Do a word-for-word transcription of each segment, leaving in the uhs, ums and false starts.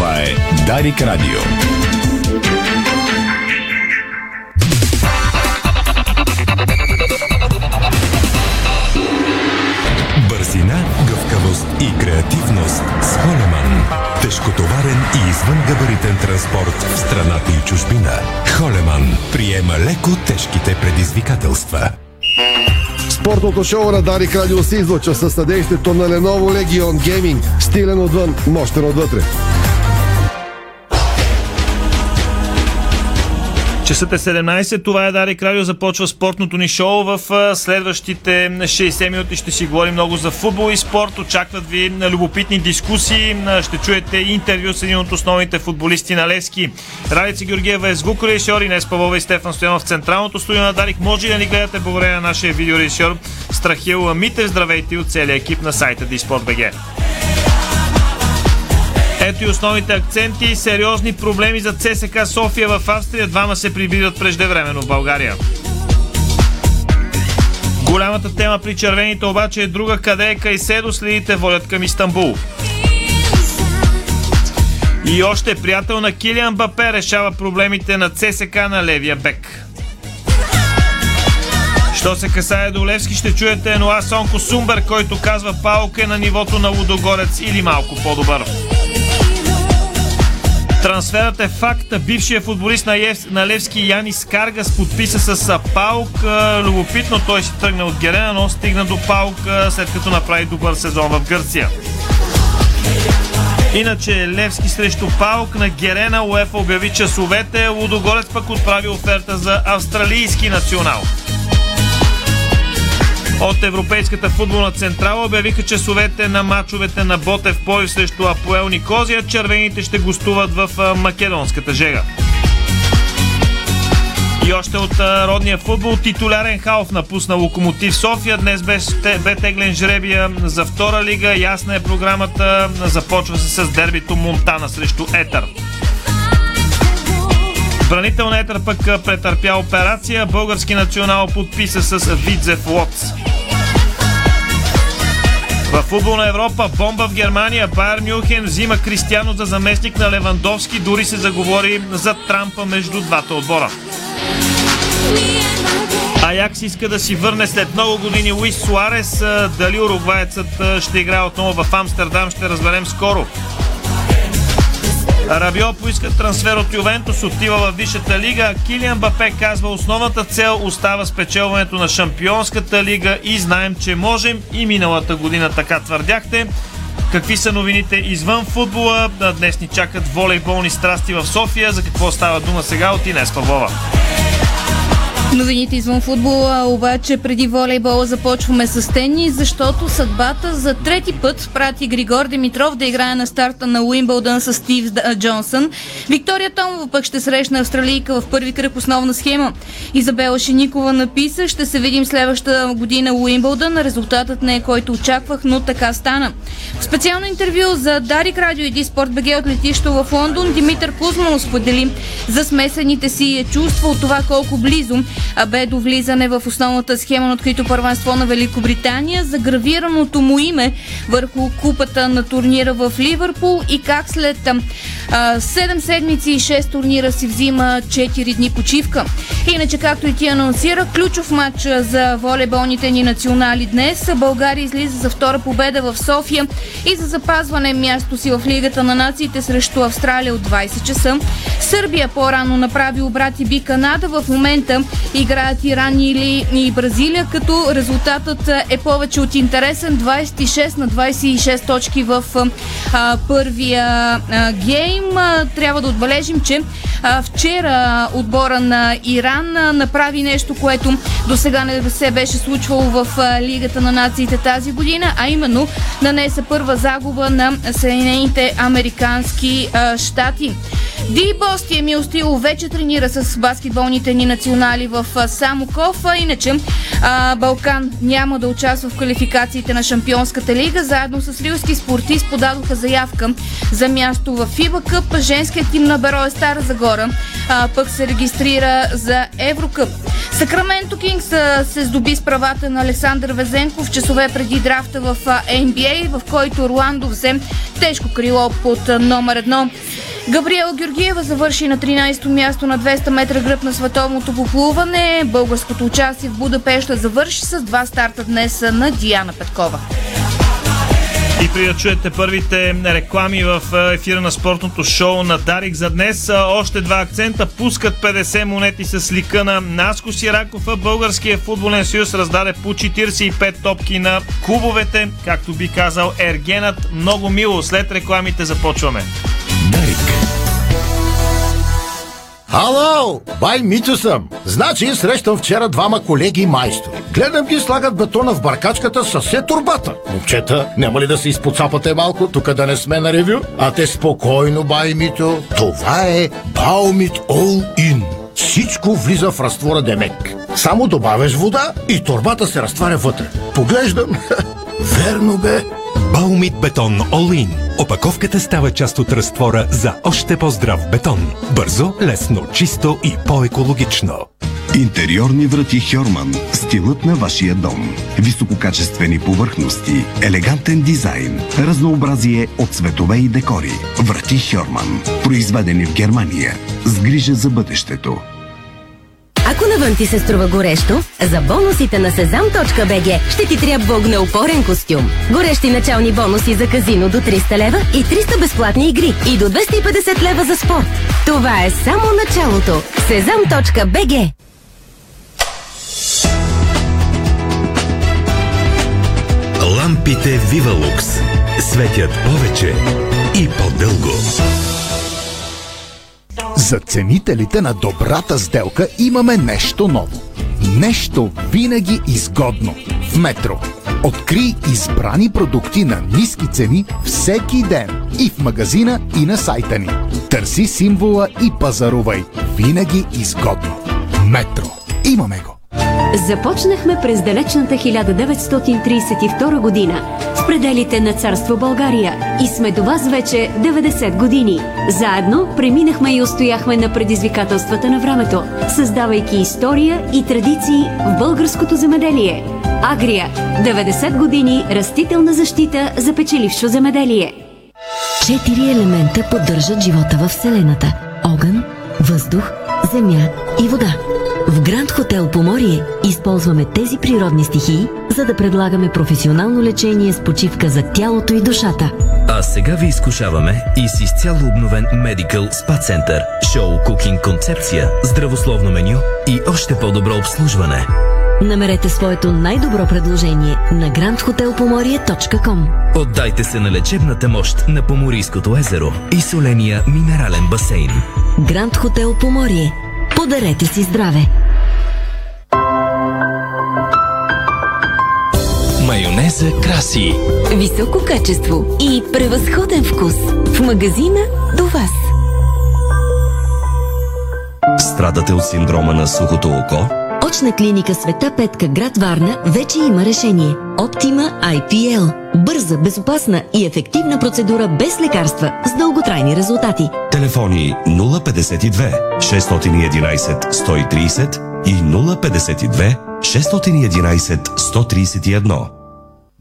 Това е Дарик Радио. Бързина, гъвкавост и креативност с Холеман. Тежкотоварен и извънгабаритен транспорт в страната и чужбина. Холеман приема леко тежките предизвикателства. Спортното шоу на Дарик Радио се излъчва със съдействието на Lenovo Legion Gaming. Стилен отвън, мощен отвътре. Часът е седемнайсет, това е Дарик Радио, започва спортното ни шоу. В следващите шейсет минути ще си говорим много за футбол и спорт. Очакват ви любопитни дискусии, ще чуете интервю с един от основните футболисти на Левски. Радица Георгиева е звукорежисьор, Инес Павлова и Стефан Стоянов в централното студио на Дарик. Може да ни гледате благодарение на нашия видеорежисьор Страхил Митев. Здравейте от целия екип на сайта диспорт точка бг. Ето и основните акценти. Сериозни проблеми за ЦСКА София в Австрия. Двама се прибират преждевременно в България. Голямата тема при червените обаче е друга. Къде е Кайседо? Следите водят към Истанбул. И още приятел на Килиан Бапе решава проблемите на ЦСКА на левия бек. Що се касае до Левски, ще чуете Ноа Сонко Сундберг, който казва Паук е на нивото на Лудогорец или малко по-добър. Трансферът е факт. Бившият футболист на, Ев... на Левски Янис Каргас подписа с Паук. Любопитно, той си тръгна от Герена, но стигна до Паук, след като направи добър сезон в Гърция. Иначе Левски срещу Паук на Герена. УЕФА обяви часовете. Лудогорец пък отправи оферта за австралийски национал. От Европейската футболна централа обявиха часовете на мачовете на Ботев Пловдив срещу Апоел Никозия. Червените ще гостуват в македонската жега. И още от родния футбол, титулярен халф напусна Локомотив София. Днес бе, бе теглен жребия за втора лига. Ясна е програмата. Започва се с дербито Монтана срещу Етър. Бранител на Етър пък претърпя операция. Български национал подписа с Видзеф Лоц. В футболна Европа бомба в Германия. Байер Мюнхен взима Кристиано за заместник на Левандовски. Дори се заговори за трампа между двата отбора. Аякс иска да си върне след много години Луис Суарес. Дали уругваецът ще играе отново в Амстердам, ще разберем скоро. Рабио поиска трансфер от Ювентус, отива във Висшата лига. Килиан Бапе казва, основната цел остава спечелването на Шампионската лига и знаем, че можем. И миналата година така твърдяхте. Какви са новините извън футбола? Днес ни чакат волейболни страсти в София. За какво става дума сега от Инес Павлова? Новините извън футбола, обаче преди волейбола започваме с тенис, защото съдбата за трети път прати Григор Димитров да играе на старта на Уимбълдън с Стив Джонсън. Виктория Томова пък ще срещне австралийка в първи кръг основна схема. Изабела Шеникова написа, ще се видим следващата година Уимбълдън. Резултатът не е който очаквах, но така стана. В специално интервю за Дарик Радио и Диспорт.бг от летището в Лондон Димитър Кузманов сподели за смесените си чувства от това колко близо а бе до влизане в основната схема на открито първенство на Великобритания, за гравираното му име върху купата на турнира в Ливърпул и как след а, седем седмици и шест турнира си взима четири дни почивка. Иначе, както и ти анонсира, ключов матч за волейболните ни национали днес. България излиза за втора победа в София и за запазване място си в Лигата на нациите срещу Австралия от двайсет часа. Сърбия по-рано направи обрат и би Канада. В момента играят Иран или и Бразилия, като резултатът е повече от интересен. двайсет и шест на двайсет и шест точки в а, първия а, гейм. Трябва да отбележим, че а, вчера отбора на Иран а, направи нещо, което до сега не се беше случвало в а, Лигата на нациите тази година, а именно нанесе първа загуба на Съединените американски а, щати. Дирибости Емил Стилов вече тренира с баскетболните ни национали в Самоков, а иначе а, Балкан няма да участва в квалификациите на Шампионската лига. Заедно с рилски спортист подадоха заявка за място в ФИБА Къп. Женският тим на Берое е Стара Загора, а, пък се регистрира за Еврокъп. Сакраменто Кингс се здоби с правата на Александър Везенков часове преди драфта в Н Б А, в който Орландо взе тежко крило под номер едно. Габриела Георгиева завърши на тринадесето място на двеста метра гръб на световното поплуване. Българското участие в Будапеща завърши с два старта днес на Диана Петкова. И преди да чуете първите реклами в ефира на спортното шоу на Дарик за днес, още два акцента. Пускат петдесет монети с лика на Наско Сираков, а Българския футболен съюз раздаде по четиридесет и пет топки на клубовете. Както би казал Ергенът, много мило. След рекламите започваме. Дарик. Ало! Бай Митю съм! Значи срещам вчера двама колеги майстори. Гледам ги слагат бетона в баркачката със все турбата. Момчета, няма ли да се изпоцапате малко, тук да не сме на ревю? А те спокойно, Бай Митю. Това е Баумит All In. Всичко влиза в разтвора Демек. Само добавяш вода и турбата се разтваря вътре. Поглеждам. Верно бе. Баумит Бетон All In. Опаковката става част от разтвора за още по-здрав бетон. Бързо, лесно, чисто и по-екологично. Интериорни врати Хьорман. Стилът на вашия дом. Висококачествени повърхности, елегантен дизайн, разнообразие от цветове и декори. Врати Хьорман. Произведени в Германия. С грижа за бъдещето. Ако навън ти се струва горещо, за бонусите на сесам точка би джи ще ти трябва огнеупорен костюм. Горещи начални бонуси за казино до триста лева и триста безплатни игри и до двеста и петдесет лева за спорт. Това е само началото. сесам точка би джи. Лампите VIVALUX светят повече и по-дълго. За ценителите на добрата сделка имаме нещо ново. Нещо винаги изгодно. В Метро. Откри избрани продукти на ниски цени всеки ден. И в магазина, и на сайта ни. Търси символа и пазарувай. Винаги изгодно. Метро. Имаме го. Започнахме през далечната хиляда деветстотин тридесет и втора година в пределите на царство България и сме до вас вече деветдесет години. Заедно преминахме и устояхме на предизвикателствата на времето, създавайки история и традиции в българското земеделие. Агрия. деветдесет години растителна защита за печелившо земеделие. Четири елемента поддържат живота във Вселената. Огън, въздух, земя и вода. В Гранд Хотел Поморие използваме тези природни стихии, за да предлагаме професионално лечение с почивка за тялото и душата. А сега ви изкушаваме и с изцяло обновен Medical Spa Center, шоу кукинг концепция, здравословно меню и още по-добро обслужване. Намерете своето най-добро предложение на гранд хотел поморие точка ком. Отдайте се на лечебната мощ на Поморийското езеро и соления минерален басейн. Гранд Хотел Поморие. Подарете си здраве! Майонеза Краси. Високо качество и превъзходен вкус. В магазина до вас. Страдате от синдрома на сухото око? Очна клиника Света Петка, град Варна, вече има решение. Оптима Ай Пи Ел. Бърза, безопасна и ефективна процедура без лекарства с дълготрайни резултати. Телефони нула пет две шест едно едно едно три нула и нула пет две шест едно едно едно три едно.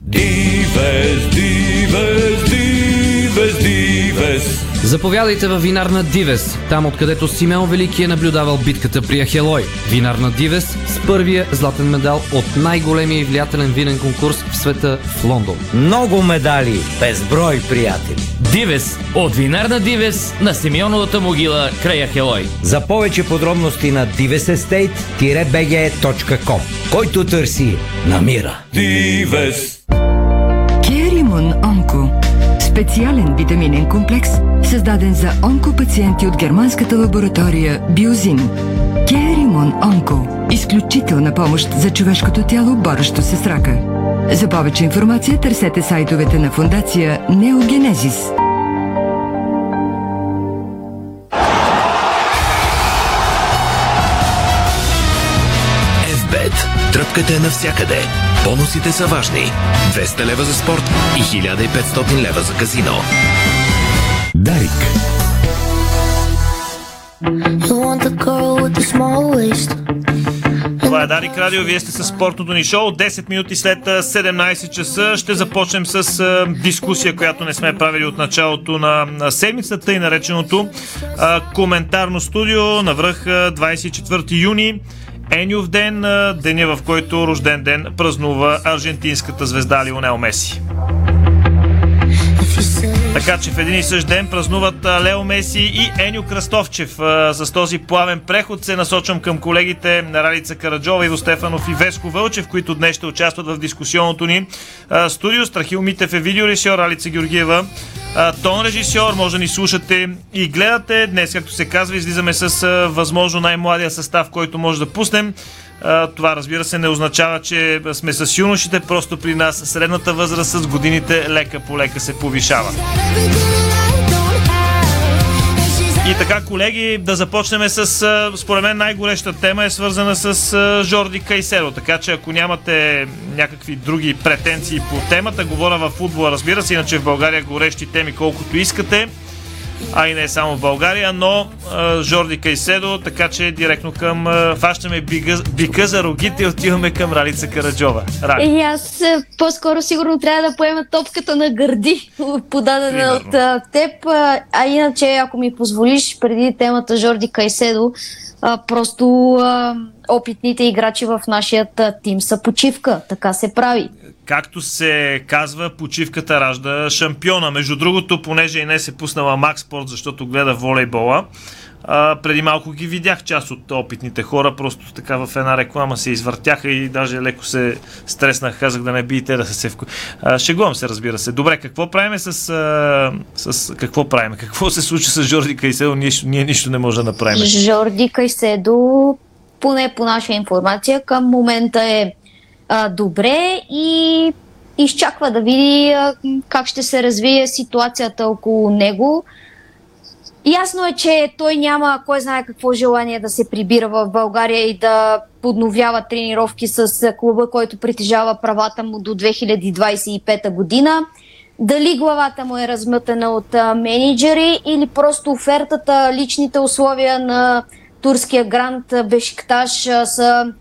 Дивес, Дивес, Дивес, Дивес. Заповядайте във Винарна Дивес, там откъдето Симеон Велики е наблюдавал битката при Ахелой. Винарна Дивес с първия златен медал от най-големия и влиятелен винен конкурс в света в Лондон. Много медали, безброй приятели. Дивес от Винарна Дивес на Симеоновата могила край Ахелой. За повече подробности на дивес естейт бг точка ком. Който търси, намира. Дивес. Керимон Омко. Специален витаминен комплекс, създаден за онкопациенти от германската лаборатория Биозин. Керимон Онко. Изключителна помощ за човешкото тяло, борещо се с рака. За повече информация търсете сайтовете на фондация Неогенезис. Отстъпката е навсякъде. Бонусите са важни. двеста лева за спорт и хиляда и петстотин лева за казино. Дарик. Това е Дарик Радио, вие сте с спортното ни шоу. десет минути след седемнайсет часа ще започнем с дискусия, която не сме правили от началото на седмицата и нареченото коментарно студио навръх двайсет и четвърти юни. Енюв ден, деня в който рожден ден празнува аржентинската звезда Лионел Меси. Така че в един и същ ден празнуват Лео Меси и Еню Кръстовчев. С този плавен преход се насочвам към колегите на Ралица Караджова, Иво Стефанов и Веско Вълчев, които днес ще участват в дискусионното ни студио. Страхил Митев е видеорежисьор, Ралица Георгиева тон режисьор. Може да ни слушате и гледате. Днес, както се казва, излизаме с възможно най-младия състав, който може да пуснем. Това, разбира се, не означава, че сме с юношите, просто при нас средната възраст с годините лека по лека се повишава. И така, колеги, да започнем с, според мен, най-гореща тема е свързана с Жорди Кайседо, така че ако нямате някакви други претенции по темата, говоря във футбола, разбира се, иначе в България горещи теми колкото искате, а и не само в България, но а, Жорди Кайседо, така че директно към а, фащаме бика, бика за рогите и отиваме към Ралица Караджова. Рали. Е, аз по-скоро сигурно трябва да поема топката на гърди, подадена примерно от а, теб, а, а иначе ако ми позволиш, преди темата Жорди Кайседо, а, просто а, опитните играчи в нашия тим са почивка, така се прави. Както се казва, почивката ражда шампиона. Между другото, понеже и не се пуснала Макс Спорт, защото гледа волейбола, а, преди малко ги видях част от опитните хора, просто така в една реклама се извъртяха и даже леко се стреснах, казах да не биете да се вку... А, шегувам се, разбира се. Добре, какво правиме с... А, с... Какво правиме? Какво се случи с Жорди Кайседо? Ние, ние нищо не можем да направим. Жорди Кайседо, поне по наша информация, към момента е добре и изчаква да види как ще се развие ситуацията около него. Ясно е, че той няма кой знае какво желание да се прибира в България и да подновява тренировки с клуба, който притежава правата му до две хиляди двайсет и пета година. Дали главата му е размътена от мениджъри или просто офертата, личните условия на турския гранд Бешикташ са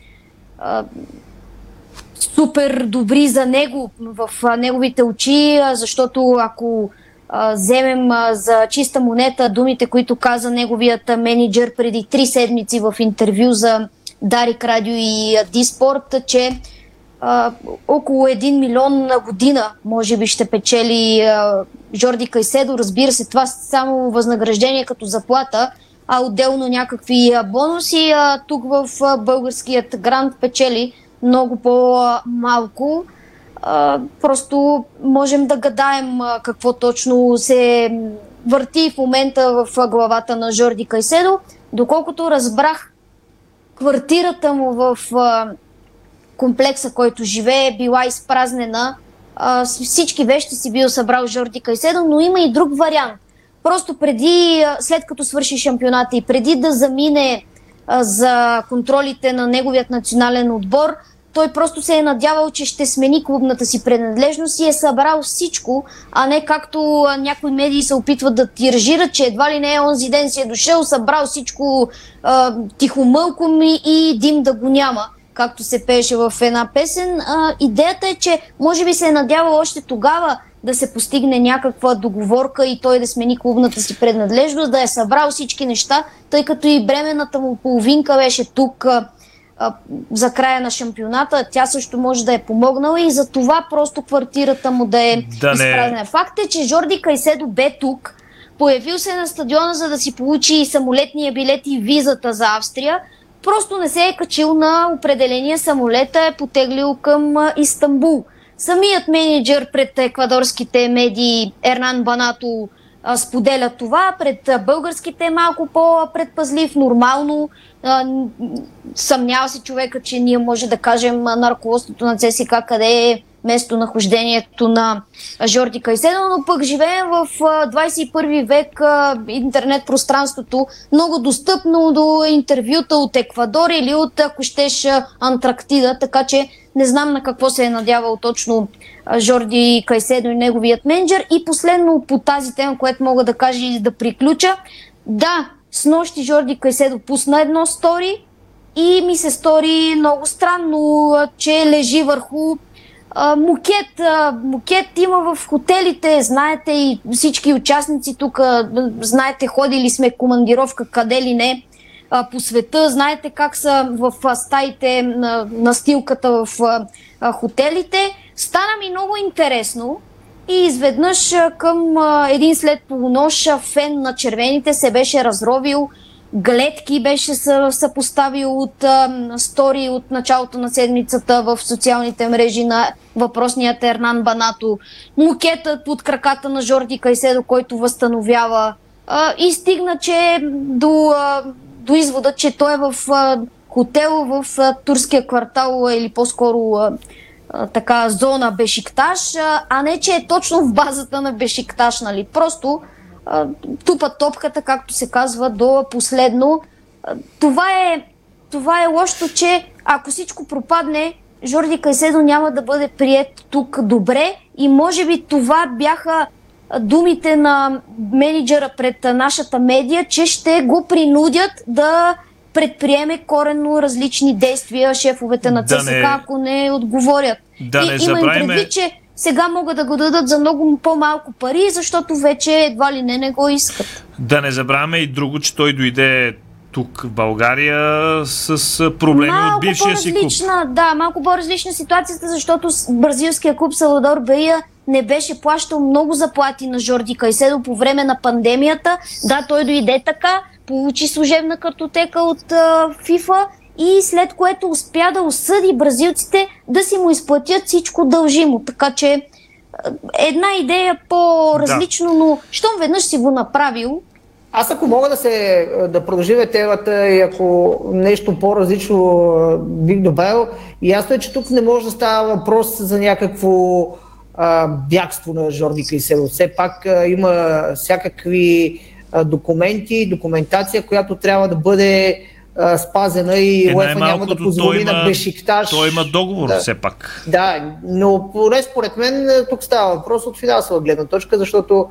супер добри за него, в а, неговите очи, а, защото ако а, вземем а, за чиста монета думите, които каза неговият а, менеджер преди три седмици в интервю за Дарик Радио и Диспорт, че а, около един милион на година може би ще печели а, Жорди Кайседо. Разбира се, това само възнаграждение като заплата, а отделно някакви а, бонуси. А, тук в а, българският гранд печели много по-малко. А, просто можем да гадаем а, какво точно се върти в момента в главата на Жорди Кайседо. Доколкото разбрах, квартирата му в а, комплекса, който живее, била изпразнена. А, всички вещи си бил събрал Жорди Кайседо, но има и друг вариант. Просто преди, а, след като свърши шампионата и преди да замине за контролите на неговият национален отбор, той просто се е надявал, че ще смени клубната си принадлежност и е събрал всичко, а не както някои медии се опитват да тиражират, че едва ли не е онзи ден си е дошъл, събрал всичко а, тихомълко ми и дим да го няма, както се пееше в една песен. А, идеята е, че може би се е надявал още тогава да се постигне някаква договорка и той да смени клубната си принадлежност, да е събрал всички неща, тъй като и бременната му половинка беше тук а, а, за края на шампионата. Тя също може да е помогнала и за това просто квартирата му да е да изпразнена. Не... Факт е, че Жорди Кайседо бе тук, появил се на стадиона, за да си получи и самолетния билет и визата за Австрия. Просто не се е качил на определения самолет, е потеглил към а, Истанбул. Самият менеджер пред еквадорските медии Ернан Банато а, споделя това, пред българските е малко по-предпазлив, нормално. А, съмнява се човека, че ние може да кажем на ръководството на ЦСКА къде е местонахождението на Жорди Кайседо, но пък живеем в двадесет и първи век, интернет пространството много достъпно до интервюта от Еквадор или от, ако щеш, Антарктида, така че не знам на какво се е надявал точно Жорди Кайседо и неговият менеджер. И последно по тази тема, което мога да кажа и да приключа, да, снощи Жорди Кайседо пусна едно стори и ми се стори много странно, че лежи върху а, мукет. А, мукет има в хотелите, знаете, и всички участници тук, знаете, ходили сме командировка къде ли не а, по света, знаете как са в а, стаите на, на стилката в а, а, хотелите. Стана ми много интересно и изведнъж към а, един след полунощ фен на червените се беше разровил, гледки беше съпоставил от а, стори от началото на седмицата в социалните мрежи на въпросният Ернан Банато, мукетът под краката на Жорди Кайседо, който възстановява а, и стигна, че до, а, до извода, че той е в а, хотел в а, турския квартал или по-скоро а, а, така зона Бешикташ, а, а не, че е точно в базата на Бешикташ, нали, просто тупа топката, както се казва, до последно. Това е, това е лошото, че ако всичко пропадне, Жорди Кайседо няма да бъде приет тук добре и може би това бяха думите на менеджера пред нашата медия, че ще го принудят да предприеме коренно различни действия шефовете на ЦСКА, да не... ако не отговорят. Да и не имам забравим... предвид, че сега могат да го дадат за много по-малко пари, защото вече едва ли не не го искат. Да не забравяме и друго, че той дойде тук в България с проблеми малко от бившия си клуб. Да, малко по-различна ситуацията, защото бразилския клуб Салвадор Беия не беше плащал много заплати на Жорди Кайседо по време на пандемията. Да, той дойде така, получи служебна картотека от FIFA и след което успя да осъди бразилците да си му изплатят всичко дължимо. Така че една идея по-различно, да. Но щом веднъж си го направил... Аз ако мога да се да продължиме темата и ако нещо по-различно бих добавил, ясно е, че тук не може да става въпрос за някакво а, бягство на Жорди Кайседо. Все пак а, има всякакви а, документи, документация, която трябва да бъде спазена и УЕФА няма да позволи на Бешикташ. Той има договор, да, все пак. Да, но поне според мен тук става въпрос от финансова гледна точка, защото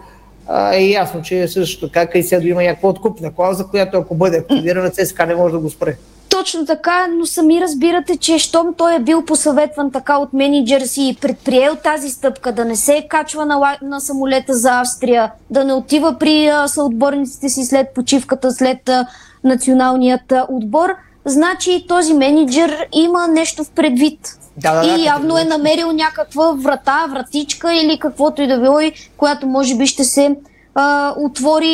а, е ясно, че също така Кайседо има някаква откупна клауза, която ако бъде активирана, ЦСКА не може да го спре. Точно така, но сами разбирате, че щом той е бил посъветван така от менеджера си и предприел тази стъпка, да не се качва на, на самолета за Австрия, да не отива при а, съотборниците си след почивката, след а, националният а, отбор, значи този менеджер има нещо в предвид. Да, да, и явно да, да, да. е намерил някаква врата, вратичка или каквото и да било, която може би ще се а, отвори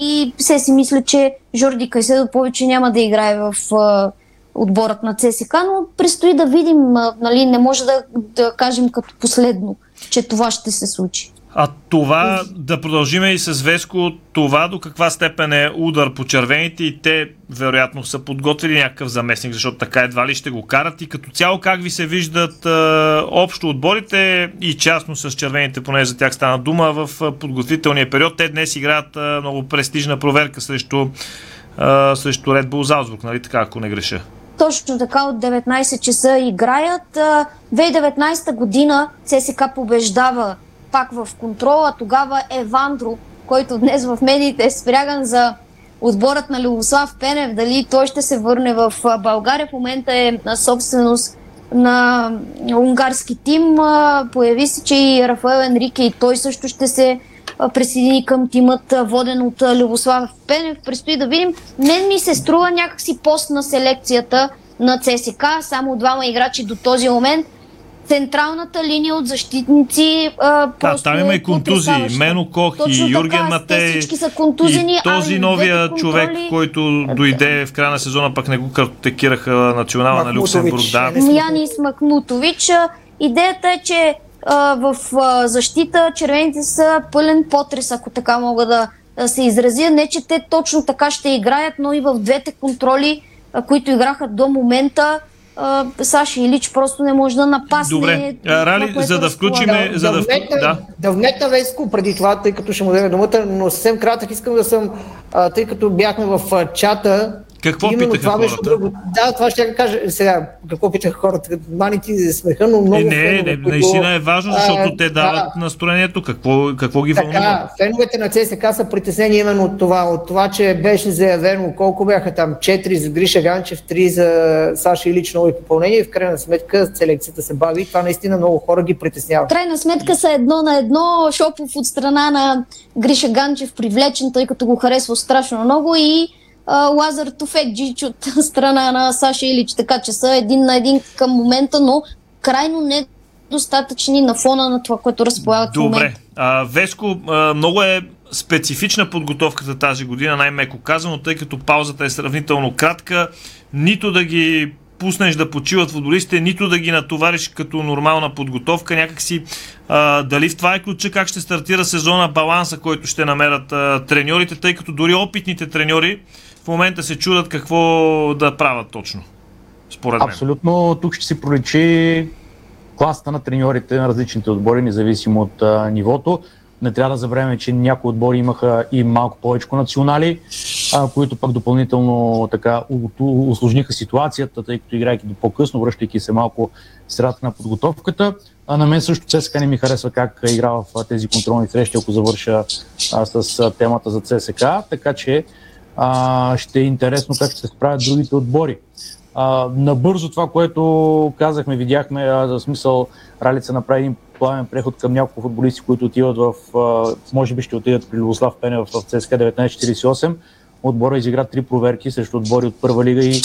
и все си мисля, че Жорди Кайседо повече няма да играе в а, отборът на ЦСКА, но предстои да видим, а, нали, не може да, да кажем като последно, че това ще се случи. А това, да продължим и с Веско, това до каква степен е удар по червените и те вероятно са подготвили някакъв заместник, защото така едва ли ще го карат и като цяло как ви се виждат а, общо отборите и частно с червените, поне за тях стана дума в подготвителния период. Те днес играят а, много престижна проверка срещу, а, срещу Red Bull Salzburg, нали така, ако не греша. Точно така, от деветнайсет часа играят. две хиляди и деветнайсета година ЦСКА побеждава пак в контрола. Тогава Евандро, който днес в медиите е спряган за отборът на Любослав Пенев, дали той ще се върне в България. В момента е на собственост на унгарски тим. Появи се, че и Рафаел Енрике и той също ще се присъедини към тимът, воден от Любослав Пенев. Предстои да видим. Мен ми се струва някакси пост на селекцията на ЦСКА. Само двама играчи до този момент. Централната линия от защитници а, просто да, там има и контузии. Мено Кох точно и Юрген така, Матей. Всички са контузени, и този новия контроли... човек, който дойде в края на сезона, пък не го картотекираха национала на Люксембург. Да. Янис Махмутович. Идеята е, че а, в а, защита червените са пълен потрес, ако така мога да се изразя. Не, че те точно така ще играят, но и в двете контроли, а, които играха до момента, а, Саши Илич просто не може да напасне. Добре, а, Рали, за да включиме... Да, за да, да, да. да внета Веско преди това, тъй като ще му даде думата, но съвсем кратък искам да съм, а, тъй като бяхме в а, чата... Какво именно питаха това хората? Беше... Да, това ще я кажа сега. Какво питаха хората? Мани ти смеха, но много... Е, не, фенове, не, не, наистина е важно, защото а, те дават да. настроението. Какво, какво ги вълнува? Така, феновете на ЦСКА са притеснени именно от това. От това, че беше заявено колко бяха там четири за Гриша Ганчев, три за Саша Илич, нови попълнения и в крайна сметка селекцията се бави. Това наистина много хора ги притеснява. В крайна сметка са едно на едно. Шопов от страна на Гриша Ганчев привлечен, тъй като го харесва страшно много, и Лазар Туфекджич от страна на Саша Илич, така че са един на един към момента, но крайно недостатъчни на фона на това, което разполагат в момента. Добре. А, Веско, а, много е специфична подготовката тази година, най-меко казано, тъй като паузата е сравнително кратка. Нито да ги пуснеш да почиват футболистите, нито да ги натовариш като нормална подготовка. Някакси а, дали в това е ключа как ще стартира сезона, баланса, който ще намерят а, треньорите, тъй като дори опитните треньори в момента се чудат какво да правят точно, според мен. Абсолютно, тук ще се проличи класата на треньорите на различните отбори, независимо от а, нивото. Не трябва да забравяме, че някои отбори имаха и малко повече национали, а, които пък допълнително така усложниха ситуацията, тъй като играйки до по-късно, връщайки се малко в средата на подготовката. А на мен също ЦСКА не ми харесва как игра в тези контролни срещи, ако завърша а, с а, темата за ЦСКА, така че а, ще е интересно как ще се справят другите отбори. А, набързо това, което казахме, видяхме, а, за смисъл Ралица направи един плавен преход към няколко футболисти, които отиват в, а, може би ще отидат при Любослав Пенев в ЦСКА деветнайсет четирийсет и осем. Отбора изигра три проверки срещу отбори от първа лига и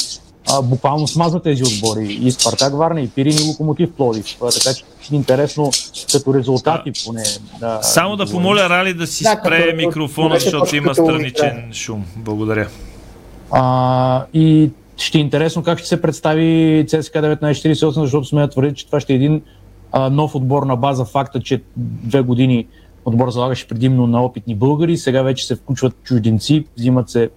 а, буквално смазва тези отбори. И Спартак Варна, и Пирин, и Локомотив Пловдив. А, така че е интересно като резултати поне. Да, само да помоля Рали да си да, спре като, микрофона, като, защото като, има като, страничен да. шум. Благодаря. А, и ще е интересно как ще се представи ЦСКА деветнайсет четирийсет и осем, защото сме да твърдят, че това ще е един а, нов отбор на база факта, че две години отбор залагаше предимно на опитни българи, сега вече се включват чужденци, взимат се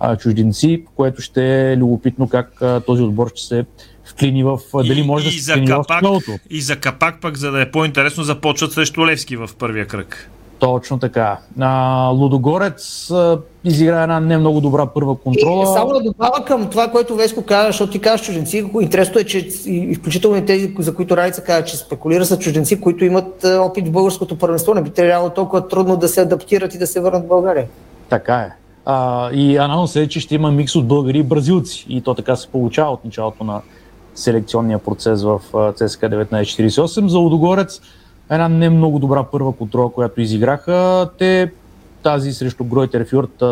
а, чужденци, което ще е любопитно как а, този отбор ще се вклини в... И, дали може да се вклини в новото. И за капак пък, за да е по-интересно, започват срещу Левски в първия кръг. Точно така. А, Лудогорец а, изигра една не много добра първа контрола. И само да добавя към това, което Веско каза, защото ти казваш чужденци. Интересно е, че и включително и тези, за които Ралица каза, че спекулира, са чужденци, които имат опит в българското първенство. Не би трябвало толкова трудно да се адаптират и да се върнат в България. Така е. А, и анонсът е, че ще има микс от българи и бразилци. И то така се получава от началото на селекционния процес в ЦСКА деветнайсет четирийсет и осем. За Лудогорец една не много добра първа контрола, която изиграха. Те тази срещу Гройтер Фюрт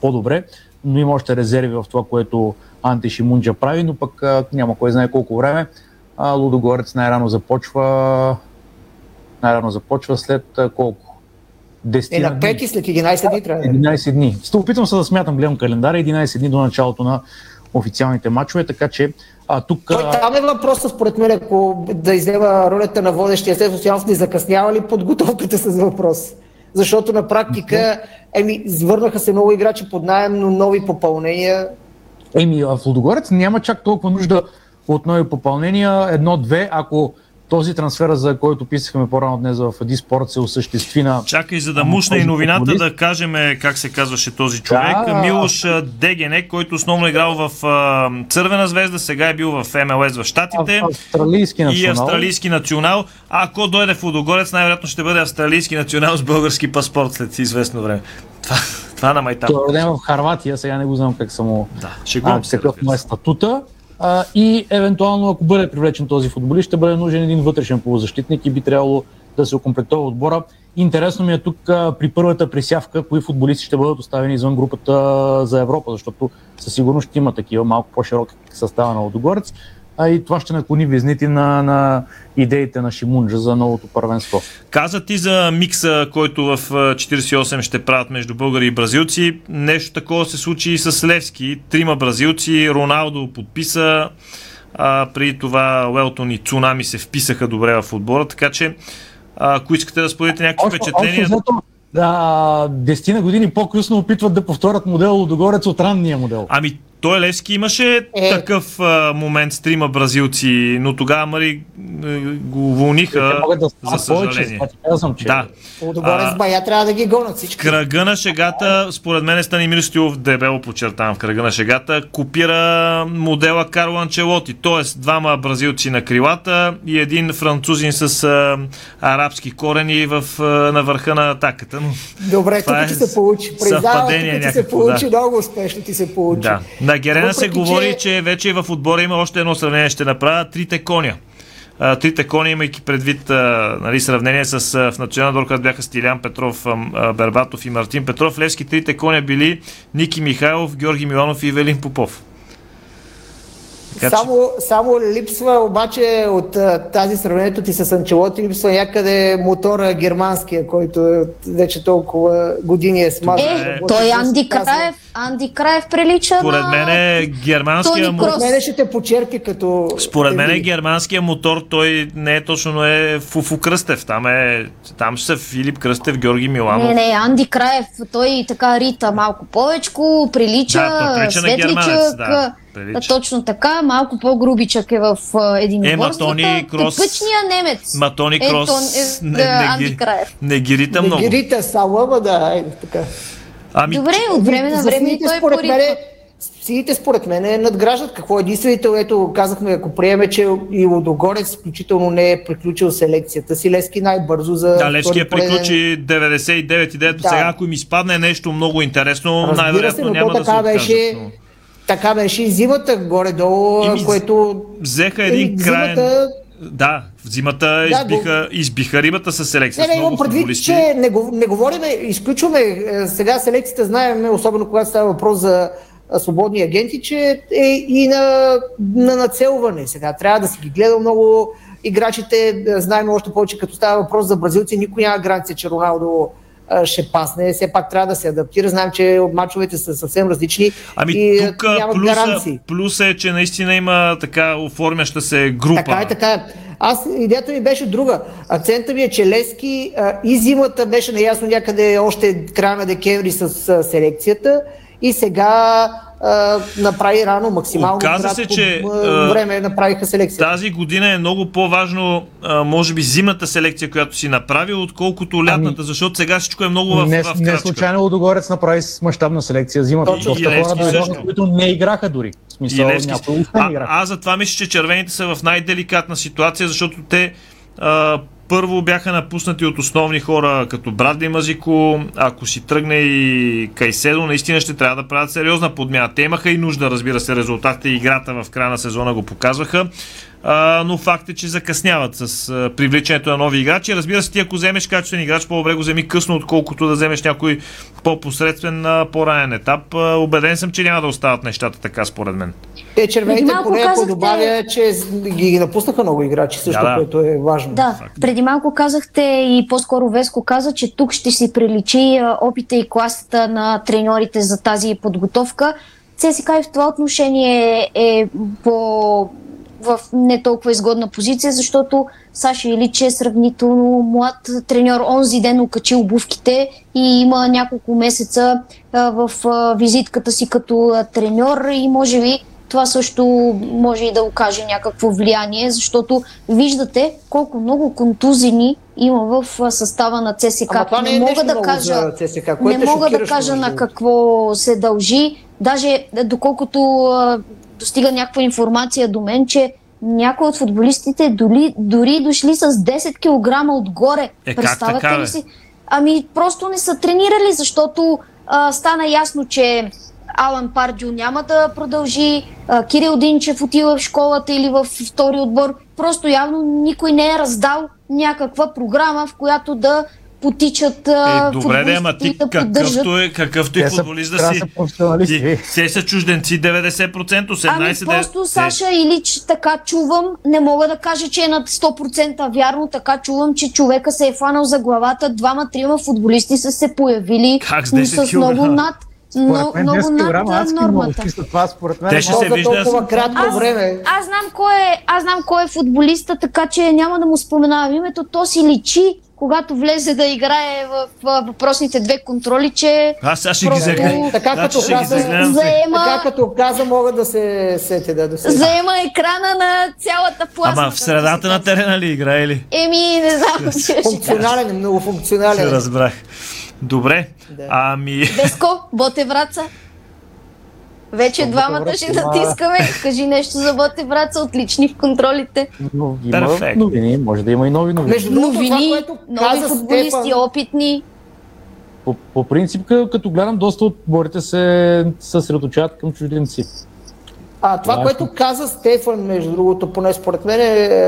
по-добре, но има още резерви в това, което Анте Шимунджа прави, но пък няма кой знае колко време. Лудогорец най-рано започва най-рано започва след колко? десет на пет след единайсет дни трябва. единайсет дни. Ще опитам се да смятам, гледам календаря, единайсет дни до началото на официалните матчове, така че а, тук... Той там е въпросът, според мен, ако да излева ролята на водещия след социалност, не закъснява ли подготовката с въпрос? Защото на практика, еми, върнаха се много играчи под наем, но нови попълнения... Еми, в Лудогорец няма чак толкова нужда от нови попълнения, едно-две, ако този трансфер, за който писахме по-рано днес в Диспорт, се осъществи на... Чакай, за да мушна и новината, футболист. Да кажем как се казваше този човек. Да. Милош Дегене, който основно е играл в Цървена звезда, сега е бил в ем ел ес в Щатите. Австралийски национал. И австралийски национал. Ако дойде в Лудогорец, най-вероятно ще бъде австралийски национал с български паспорт след известно време. Това, това на майтап. Той е роден в Харватия, сега не го знам как само... Да, ще го обсерваме статута. Uh, и евентуално, ако бъде привлечен този футболист, ще бъде нужен един вътрешен полузащитник и би трябвало да се окомплектува отбора. Интересно ми е тук uh, при първата присявка, кои футболисти ще бъдат оставени извън групата за Европа, защото със сигурност ще има такива малко по-широки състава на Лудогорец. А и това ще наклони визните на, на идеите на Шимунджа за новото първенство. Каза ти за микса, който в четирийсет и осем ще правят между българи и бразилци. Нещо такова се случи и с Левски. Трима бразилци, Роналдо подписа, а при това Уелтон и Цунами се вписаха добре в отбора, така че ако искате да споделите някакви впечатления... Десетина години по-късно опитват да повторят модел Лудогорец от ранния модел. Ами Той Левски имаше е. такъв а, момент с трима бразилци, но тогава Мари го уволниха, да, за съжаление. Повече, да. По-добре с бая трябва да ги гонят всички. Кръга на шегата, според мен е Станимир Стоянов, дебело подчертавам в кръга на шегата, копира модела Карло Анчелоти, т.е. двама бразилци на крилата и един французин с а, арабски корени в, а, на върха на атаката. Но добре, тук е... ти се получи. Признавам, тук ти някакво, се получи, да. Много успешно ти се получи. Да. На Герена въпреки, се говори, че... че вече в отбора има още едно сравнение, ще направя трите коня. Трите коня, имайки предвид нали, сравнение с в националния отбор, когато бяха Стилян Петров, Бербатов и Мартин Петров, Левски трите коня били Ники Михайлов, Георги Миланов и Велин Попов. Така, само, че... само липсва обаче от тази сравнението ти с Анчелоти, липсва някъде мотора германския, който вече толкова години е смазан. Е, е, той е Анди Краев. Анди Краев прилича. Според на... мен е германския мотор. Според мен ще те почерки като... Според мен е германския мотор, той не е точно, но е Фуфу Кръстев. Там, е... Там са Филип Кръстев, Георги Миланов. Не, не, Анди Краев, той така рита малко повечко, прилича, да, светличък. Да. Да, точно така, малко по-грубичък е в единоборствата. Е, типичния немец. Матони Крос, е, не, не, не, ги, не ги рита много. Не ги рита само, ама да, айде така. Ами, добре, от време на време той е поритва. Сините според мен надграждат какво единствените, ето казахме, ако приеме, че и Лодогорец включително не е приключил селекцията си, Левски най-бързо за... Да, Левски я приключи деветдесет и девет и девет, да. Сега ако им изпадне нещо много интересно, разбира най-вероятно се, няма да се откажат. Така беше и зимата горе-долу, и което... Взеха един краен... Зимата... Да, в зимата избиха, избиха рибата с селекция. Не, не, имам предвид, че не, не говорим, изключваме сега селекцията, знаем, особено когато става въпрос за свободни агенти, че е и на, на нацелване сега. Трябва да си ги гледа много играчите, знаем още повече, като става въпрос за бразилци, никой няма граница, че Роналдо ще пасне, все пак трябва да се адаптира. Знам, че мачовете са съвсем различни. Ами и тук плюса, плюс е, че наистина има така оформяща се група. Така и така. Аз, идеята ми беше друга. Акцентът ми е, че Левски а, и зимата беше неясно някъде още края на декември с а, селекцията и сега а, направи рано максимално кратко време направиха селекцията. Тази година е много по-важно, а, може би, зимната селекция, която си направил, отколкото лятната, ами, защото сега всичко е много в, не, в крачка. Не случайно Лудогорец направи мащабна селекция зимата. Точно, и, и Левски също. Които не играха дори. В смисъл, някои не играха. Аз затова мисля, че червените са в най-деликатна ситуация, защото те... А, първо бяха напуснати от основни хора като Брадли Мазико, ако си тръгне и Кайседо, наистина ще трябва да правят сериозна подмяна. Те имаха и нужда, разбира се, резултатите и играта в края на сезона го показваха, а, но факт е, че закъсняват с а, привличането на нови играчи. Разбира се, ти ако вземеш качествен играч, по-добре го вземи късно, отколкото да вземеш някой по-посредствен на по-ранен етап. А, убеден съм, че няма да остават нещата така, според мен. Те червените поне подобавя, че ги напуснаха много играчи, също, да, да. Което е важно. Да, преди малко казахте и по-скоро Веско каза, че тук ще си приличи опита и класата на треньорите за тази подготовка. ЦСКА и в това отношение е по... в не толкова изгодна позиция, защото Саши Илич е сравнително млад треньор. Онзи ден окачи обувките и има няколко месеца а, в а, визитката си като а, треньор и може би това също може и да окаже някакво влияние, защото виждате колко много контузини има в състава на ЦСКА. Не, не мога да кажа, не мога да кажа на какво се дължи. Даже доколкото а, достига някаква информация до мен, че някои от футболистите дори, дори дошли с десет килограма отгоре. Е, представяте така, ли си? Ами просто не са тренирали, защото а, стана ясно, че Алан Пардю няма да продължи, а, Кирил Динчев отива в школата или във втори отбор. Просто явно никой не е раздал някаква програма, в която да потичат е, добре, да, ама ти да какъвто е, какъвто е футболист да си. Ти, все са чужденци деветдесет процента, осемнайсет процента. Ами просто Саша Илич, така чувам, не мога да кажа, че е над сто процента вярно, така чувам, че човека се е фанал за главата, двама-трима футболисти са се появили с, но с много над. Но, много над нормата. Те ще се вижда толкова кратко аз, време. Аз знам, кой е, аз знам кой е футболиста, така че няма да му споменавам името. То си личи когато влезе да играе в въпросните две контроли, че... Аз сега ще ги загледам. Така като каза, мога да се сети да досега. Заема екрана на цялата пластмаса. Ама в средата на терена ли играе ли? Еми, не знам. Функционален, много функционален. Се разбрах. Добре, ами... Беско, Боте Враца. Вече двамата ще натискаме. Кажи нещо за Боте Враца, отлични в контролите. Перфект. Новини, може да има и нови новини. Между новини, нови футболисти, опитни. По, по принцип, като гледам, доста от борите се съсредоточават към чужденци. А това, което каза Стефан, между другото, поне според мен, е,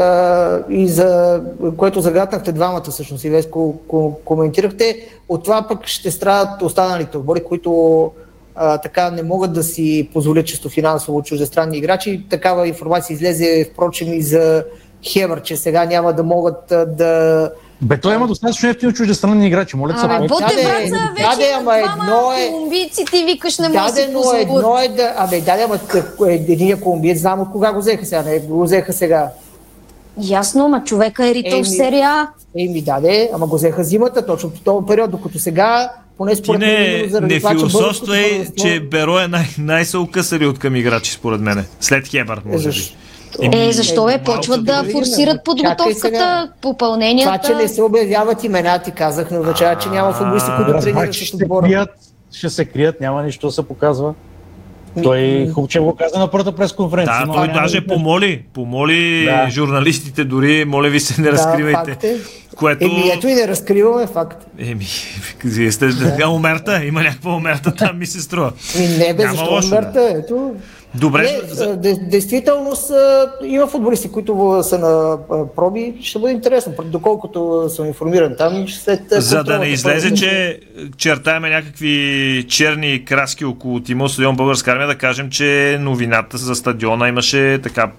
и за което загатнахте двамата, всъщност, и Веско коментирахте, от това пък ще страдат останалите отбори, които а, така не могат да си позволят чисто финансово чуждестранни играчи. Такава информация излезе, впрочем, и за Хевър, че сега няма да могат а, да... Бе, той има достатъчно ефтини чуждестранни играчи, моля се. Абе, Боте Враца вече е двама колумбийци, ти викаш не може да си позволят. Абе, даде, ама единия колумбиец, знам от кога го взеха сега, не го взеха сега. Ясно, ма човека е ритъл в серия. Еми, даде, ама го взеха зимата, точно по този период, докато сега, поне според мен... Ти не философствай, че Беро е най-се укъсали от към играчи, според мен. След Хебър, може би. Е, е, защо е? Почват да форсират подготовката, попълненията. Това, че не се обявяват имена, ти казах, не означава, че няма футболисти, които тренират с отбора. Ще се крият, няма нищо да се показва. Той хубче го каза на първата пресконференция. Да, той даже помоли, помоли да. Журналистите дори, моля ви се, не да, разкривайте. Което... Еми, ето и не разкриваме факт. Еми, вие сте да. Умерта, има някаква умерта там, ми се струва. Еми, не бе, няма защо лошо, умерта, да. Ето... Добре. Не, действително са, има футболисти, които са на проби. Ще бъде интересно, доколкото съм информиран там. След за да не излезе, пара... че чертаеме някакви черни краски около Тимо стадион Българска армия, да кажем, че новината за стадиона имаше така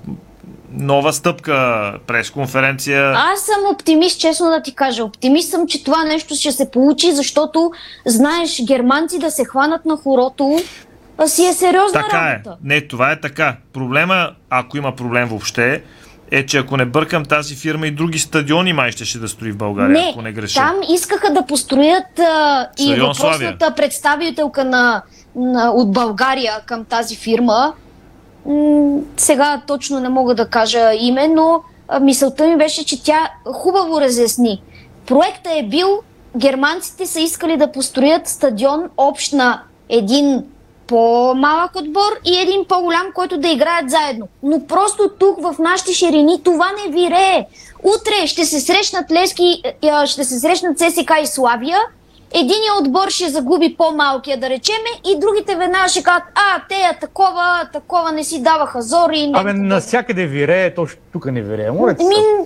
нова стъпка, пресконференция. Аз съм оптимист, честно да ти кажа. Оптимист съм, че това нещо ще се получи, защото знаеш, германци да се хванат на хорото си е сериозна така работа. Е. Не, това е така. Проблема, ако има проблем въобще, е, че ако не бъркам тази фирма и други стадиони май ще, ще да строи в България, не, ако не греша. Там искаха да построят а, и въпросната представителка на, на, от България към тази фирма. М- сега точно не мога да кажа име, но а, мисълта ми беше, че тя хубаво разясни. Проектът е бил, германците са искали да построят стадион общ на един по-малък отбор и един по-голям, който да играят заедно. Но просто тук в нашите ширини това не вирее. Утре ще се срещнат Левски, ще се срещнат ЦСКА и Славия. Единият отбор ще загуби по-малкия, да речеме, и другите веднага ще кажат, а, тея такова, такова не си даваха зори. Не... Абе, насякъде вирее, точно тук не вирее. Ми,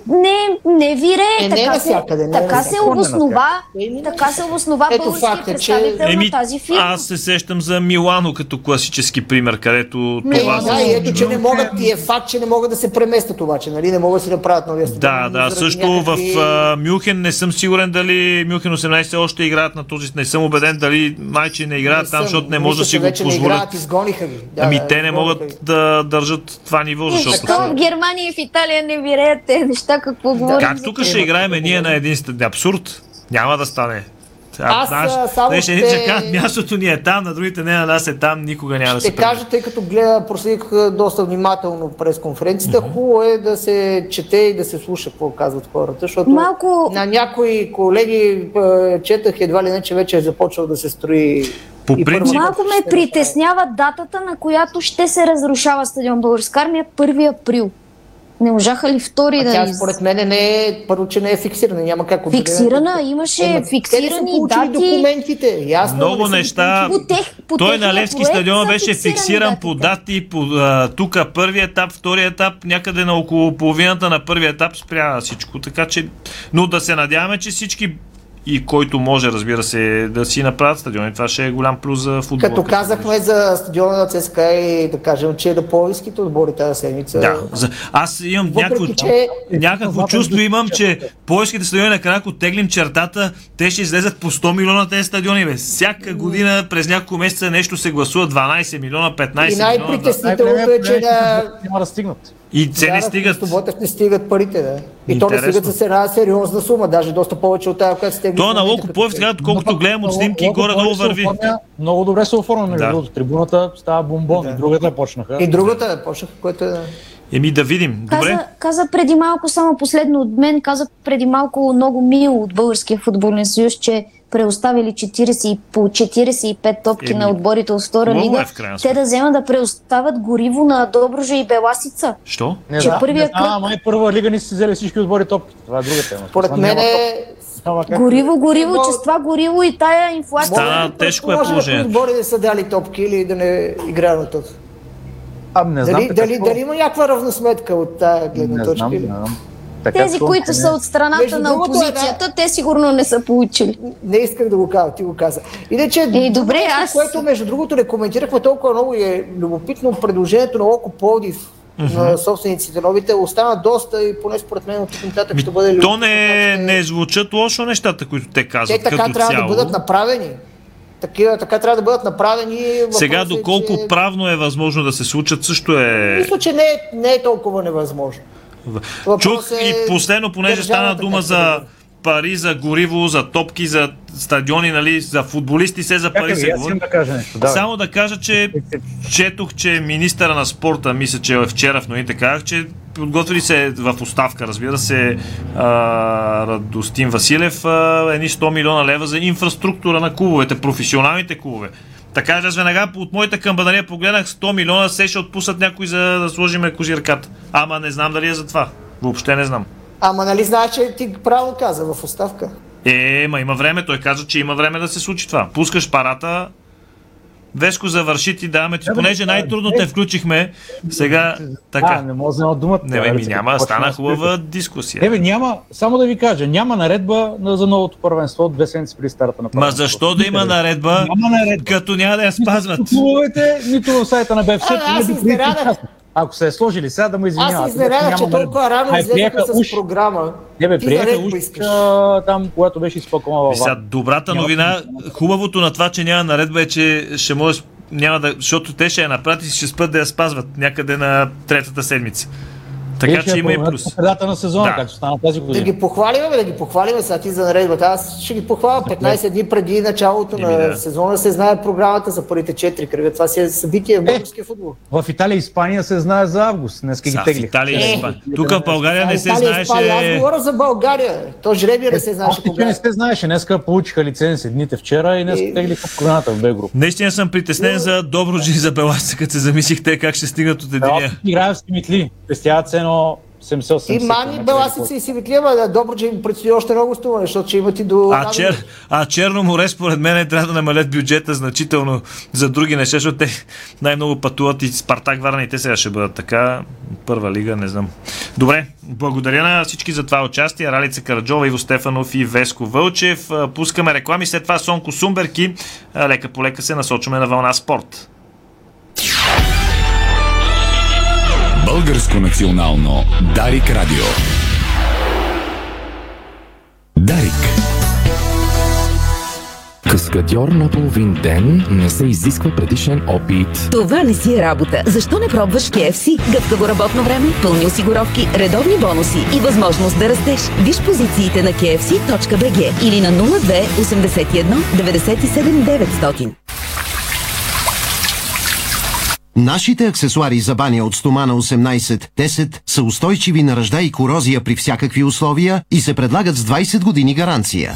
не, не вирее, е, така, не се, всякъде, не така, не се обоснова, не така се обоснова българския представител че... на тази фирма. Аз се сещам за Милано като класически пример, където не, това се случва. Ето, че не могат, и е факт, че не могат да се преместят обаче, нали? Не могат да си направят новия стадион. Да, да, също някакви... в uh, Мюнхен, не съм сигурен дали Мюнхен осемнайсет още играят на този, не съм убеден дали майче не играят не там, съм, защото не може да си го позволят. Да, ами те не могат да държат това ниво, защото... Защо в Германия и в Италия не виреят те неща, какво говорим? Как тук ще играем ние на един стадион? Абсурд! Няма да стане. Аз наш, само не, ще ни чакат, мястото ни е там, на другите не, на нас е там, никога няма да се превърне. Ще кажа, тъй като гледа, проследих доста внимателно през конференцията, mm-hmm. хубаво е да се чете и да се слуша какво казват хората, защото малко... на някои колеги четах едва ли не, че вече е започнал да се строи. По принцип... Малко ме притеснява датата, на която ще се разрушава стадион Българска армия, първи април. Не можаха ли втори а да... Тя според мен не е, първо, че не е фиксирана, няма как... Фиксирана, да... имаше е, фиксирани дати... документите, ясно... Много не неща... По тех, по той на Левски стадион беше фиксиран датите. По дати, по, а, тука първи етап, втори етап, някъде на около половината на първи етап спря всичко, така че... Но да се надяваме, че всички... и който може, разбира се, да си направят стадион. И това ще е голям плюс за футбол. Като, като казахме за стадиона на ЦСКА и да кажем, че е да по-виските отбори тази седмица. Да. Аз имам някакво, че... някакво чувство, имам, че по-виските стадиони накрая, ако теглим чертата, те ще излезат по сто милиона тези стадиони. Бе. Всяка година през няколко месеца нещо се гласува дванайсет милиона, петнайсет милиона. И най-притеснителното е, че няма да стигнат. И те не стигат. Ботев не стигат парите, да. И интересно. То не стигат с една сериозна сума, даже доста повече от тази, която стигна. То на Локо Пловдив, така, колкото гледам от снимки, горе-долу върви. Много добре се оформя, между другото. Трибуната става бомбон, и другата почнаха. И другата почнаха, което е... Еми да видим. Добре. Каза, каза преди малко, само последно от мен, каза преди малко много мило от Българския футболен съюз, че преоставили четиридесет, по четиридесет и пет топки Еми, на отборите от втора лига. Е те да вземат да преостават гориво на Добруджа и Беласица. Що? Не, че да, първия кръг... А, май първа лига не си взели всички отбори топките. Това е друга тема. Поред мен е... Гориво, гориво, но... че с това гориво и тая инфлация... Стана тежко е положението. Отбори да са дали топки или да не играят на топки. А, не знам, дали, дали, дали има някаква равносметка от тази гледна точка? Не знам. Така, тези, това, които не... са от страната между на опозицията, да... те сигурно не са получили. Не исках да го кажа, ти го каза. Иначе, е, добре, това, аз... което между другото не коментирахме толкова много и е любопитно, предложението на Локо Пловдив mm-hmm. на собствениците новите остана доста и поне според мен от тук ще бъде любопитно. То не, не звучат лошо нещата, които те казват. Те така като трябва цяло да бъдат направени. Такива, така трябва да бъдат направени. Въпроси, сега доколко че... правно е възможно да се случат, също е... Мисля, че не е, не е толкова невъзможно. Въпрос Чух е... и последно, понеже стана дума за пари, за гориво, за топки, за стадиони, нали, за футболисти, се за пари се говори. Да Само да кажа, че четох, че министъра на спорта, мисля, че вчера в новините казах, че подготвили се в оставка, разбира се, а, Радостин Василев, а, едни сто милиона лева за инфраструктура на клубовете, професионалните клубове. Така че аз веднага от моята камбанария погледнах сто милиона, се ще отпуснат някой за да сложиме кожирката. Ама не знам дали е за това. Въобще не знам. Ама нали знаеш, че ти право каза в оставка? Е, ма има време. Той каза, че има време да се случи това. Пускаш парата, Вешко завърши ти даваме ти, понеже най-трудно те включихме. Сега така. А, не може да думата. Не, бе, ми няма, стана хубава дискусия. Не, бе, няма, само да ви кажа, няма наредба за новото първенство две седмици при старта на първенството. Ма защо да има наредба, няма наредба, като няма да я спазват? Нито в клубовете, нито в сайта на БФС. А, аз изненадах. Ако се е сложили, сега да му извинявате. Аз изненадах, че толкова рано излезаха с програма. Не бе, приеха ушка там, когато беше изпълкома във ВАК. Добрата новина, хубавото на това, че няма наредба е, че ще може, няма да, защото те ще я направят и ще спят да я спазват някъде на третата седмица. Така че има и плюс. В средата на сезона, да, както стана тази година. Да ги похвалим, да ги похвалим сега ти за наредбата. Аз ще ги похваля петнайсет дни преди началото Еми, да. на сезона се знае програмата за първите четири кръга. Това си е събитие в българския футбол. В Италия и Испания се знае за август. Днеска ги теглих. Е. Тук в България не се Италия, знаеше. Испания. Аз говоря за България. То жребия не се знаеше. Тук не се знаеше. Днеска получиха лицензи дните вчера и днес е... теглиха в короната в Б група. Наистина съм притеснен за Добруджа и за Беласица, като се замислих те как ще стигнат от единия. Играят с митли. Пестяват се седемдесет осемдесет. И Мани, Беласица и Сивитлиева, добро, че им предстои още много стуване, защото ще имат и до... А, чер... а Черно море, според мен, трябва да намалят бюджета значително за други неща, защото те най-много пътуват и Спартак Варна и те сега ще бъдат така. Първа лига, не знам. Добре, благодаря на всички за това участие. Ралица Караджова, Иво Стефанов и Веско Вълчев. Пускаме реклами, след това Сонко Сундберг и лека по лека се насочваме на Вълна Спорт. Българско национално Дарик Радио. Дарик. Каскадьор на половин ден не се изисква предишен опит. Това не си е работа. Защо не пробваш кей еф си? Гъвкаво работно време, пълни осигуровки, редовни бонуси и възможност да растеш. Виж позициите на кей еф си точка би джи или на нула две осемдесет и едно деветдесет и седем деветстотин. Нашите аксесуари за баня от стомана осемнайсет десет са устойчиви на ръжда и корозия при всякакви условия и се предлагат с двайсет години гаранция.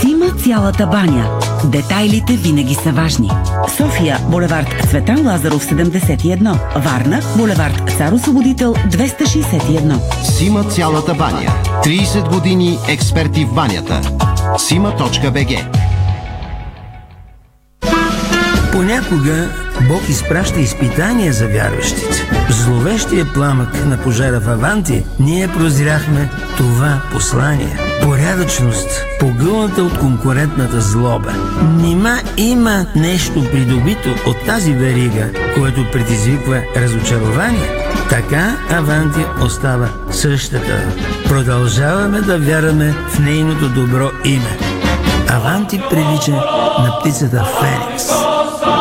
Сима цялата баня. Детайлите винаги са важни. София, булевард Цветан Лазаров седемдесет и едно. Варна, булевард Цар Освободител двеста шейсет и едно. Сима цялата баня. трийсет години експерти в банята. сима точка би джи. Понякога Бог изпраща изпитания за вярващите. В зловещия пламък на пожара в Аванти ние прозряхме това послание. Порядъчност, погълната от конкурентната злоба. Нима има нещо придобито от тази верига, което предизвиква разочарование? Така Аванти остава същата. Продължаваме да вярваме в нейното добро име. Аванти прилича на птицата Феникс.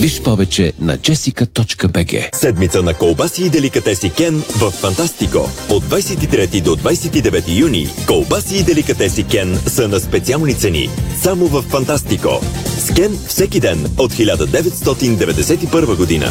Виж повече на джесика точка би джи. Седмица на колбаси и деликатеси Кен в Фантастико. От двайсет и трети до двайсет и девети юни колбаси и деликатеси Кен са на специални цени. Само в Фантастико. С Кен всеки ден от хиляда деветстотин деветдесет и първа година.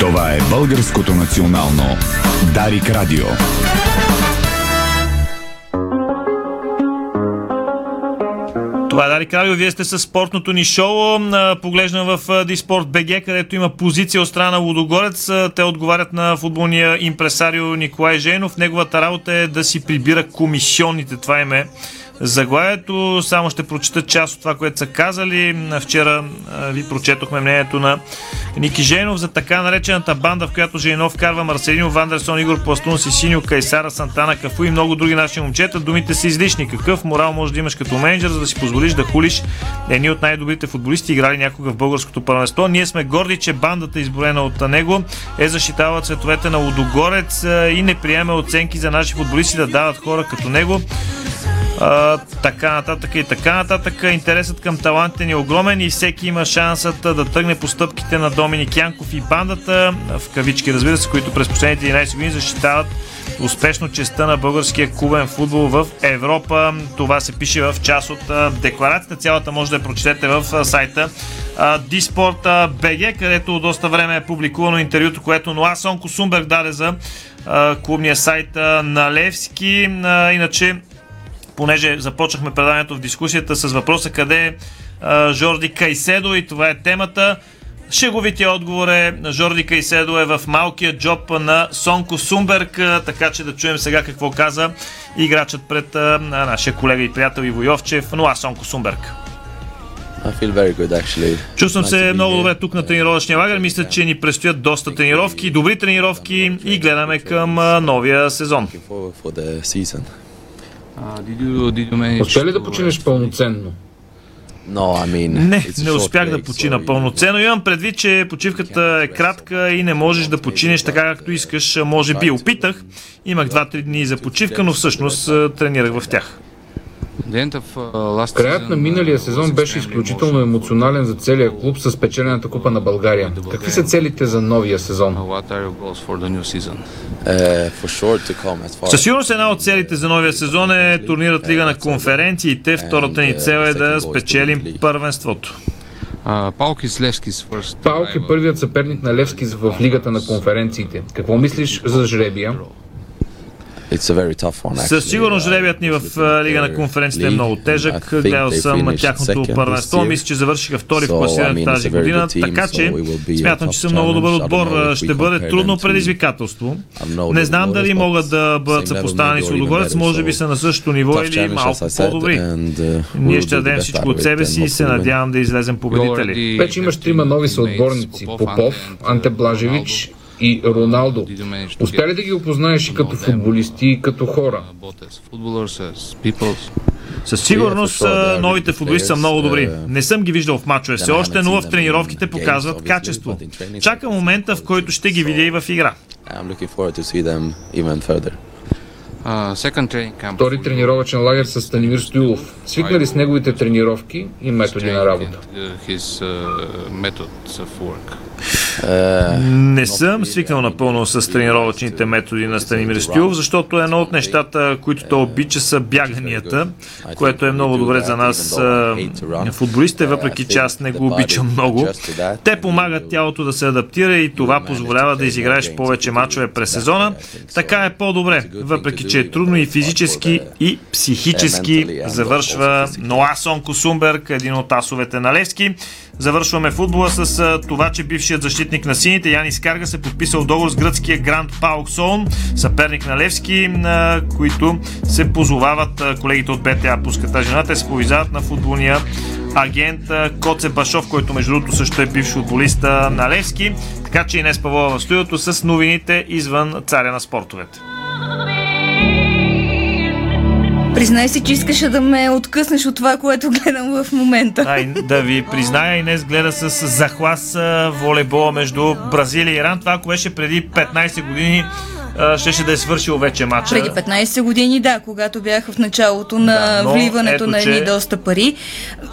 Това е българското национално Дарик Радио. Това е Дарик Радио, вие сте със спортното ни шоу. Поглеждам в Диспорт точка би джи, където има позиция от страна на Лудогорец. Те отговарят на футболния импресарио Николай Жейнов. Неговата работа е да си прибира комисионните. Това им е заглавието. Само ще прочета част от това, което са казали. Вчера ви прочетохме мнението на Ники Жейнов за така наречената банда, в която Жейнов карва Марселино, Вандерсон, Игор Пластун, Сисиньо, Кайсара, Сантана, Кафу и много други наши момчета. Думите са излишни. Какъв морал можеш да имаш като менеджер, за да си позволиш да хулиш едни от най-добрите футболисти, играли някога в българското първенство? Ние сме горди, че бандата, изборена от него, е защитавала цветовете на Лудогорец и не приема оценки за наши футболисти да дават хора като него. А, така нататък и така нататък. Интересът към талантите ни е огромен и всеки има шансът да тръгне по стъпките на Доминик Янков и бандата, в кавички разбира се, които през последните единайсет години защитават успешно честта на българския клубен футбол в Европа. Това се пише в част от декларацията. Цялата може да я прочетете в сайта Диспорт точка би джи, където доста време е публикувано интервюто, което Ноа Сонко Сундберг даде за клубния сайт на Левски. Иначе, понеже започнахме предаването в дискусията с въпроса къде е а, Жорди Кайседо и това е темата. Шеговития отговор е: Жорди Кайседо е в малкия джоб на Сонко Сундберг, така че да чуем сега какво каза играчът пред а, нашия колега и приятел Иво Йовчев, Ноа Сонко Сундберг. Чувствам се много добре тук на тренировъчния лагер. Мисля, че ни предстоят доста тренировки, добри тренировки и гледаме към новия сезон. Успя ли да починеш пълноценно? Не, не успях да почина пълноценно. Имам предвид, че почивката е кратка и не можеш да починеш така, както искаш. Може би опитах. Имах два-три дни за почивка, но всъщност тренирах в тях. Краят на миналия сезон беше изключително емоционален за целия клуб с печелената купа на България. Какви са целите за новия сезон? Със сигурност една от целите за новия сезон е турнирът Лига на конференциите. Втората ни цел е да спечелим първенството. Паук е първият съперник на Левски в Лигата на конференциите. Какво мислиш за жребия? Със сигурност жребият ни в Лига на конференцията е много тежък. Гледал съм тяхното първенство. Мисля, че завършиха втори в класирането тази година. Така че смятам, че съм много добър отбор. Ще бъде трудно предизвикателство. Не знам дали могат да бъдат съпоставени с Лудогорец. Може би са на същото ниво или малко по-добри. Ние ще дадем всичко от себе си и се надявам да излезем победители. Вече имаш трима нови съотборници: Попов, Анте Блажевич и Роналдо. Успя ли да ги опознаеш и като футболисти, и като хора? Със сигурност новите футболисти са много добри. Не съм ги виждал в мачове все още, но в тренировките показват качество. Чакам момента, в който ще ги видя и в игра. Втори тренировъчен лагер с Станимир Стоянов. Свикнали с неговите тренировки и методи на работа. Не съм свикнал напълно с тренировъчните методи на Станимир Стоилов, защото едно от нещата, които той обича, са бяганията, което е много добре за нас футболистите, въпреки че аз не го обичам много. Те помагат тялото да се адаптира и това позволява да изиграеш повече мачове през сезона. Така е по-добре, въпреки че е трудно и физически, и психически. Завършва Ноа Сонко Сундберг, един от асовете на Левски. Завършваме футбола с това, че бившият защитник на сините Янис Каргас е подписал договор с гръцкия Гранд Пауксон, съперник на Левски, на които се позовават колегите от БТА пуската жената и се повизават на футболния агент Коце Башов, който между другото също е бивш футболист на Левски. Така че Инес Павлова в студиото с новините извън царя на спортовете. Признай си, че искаше да ме откъснеш от това, което гледам в момента. Ай, да ви призная, Инес гледа с захлас волейбола между Бразилия и Иран. Това, ако беше преди петнайсет години, щеше да е свършил вече матча. Преди петнайсет години, да, когато бях в началото на да, вливането на едни че... доста пари.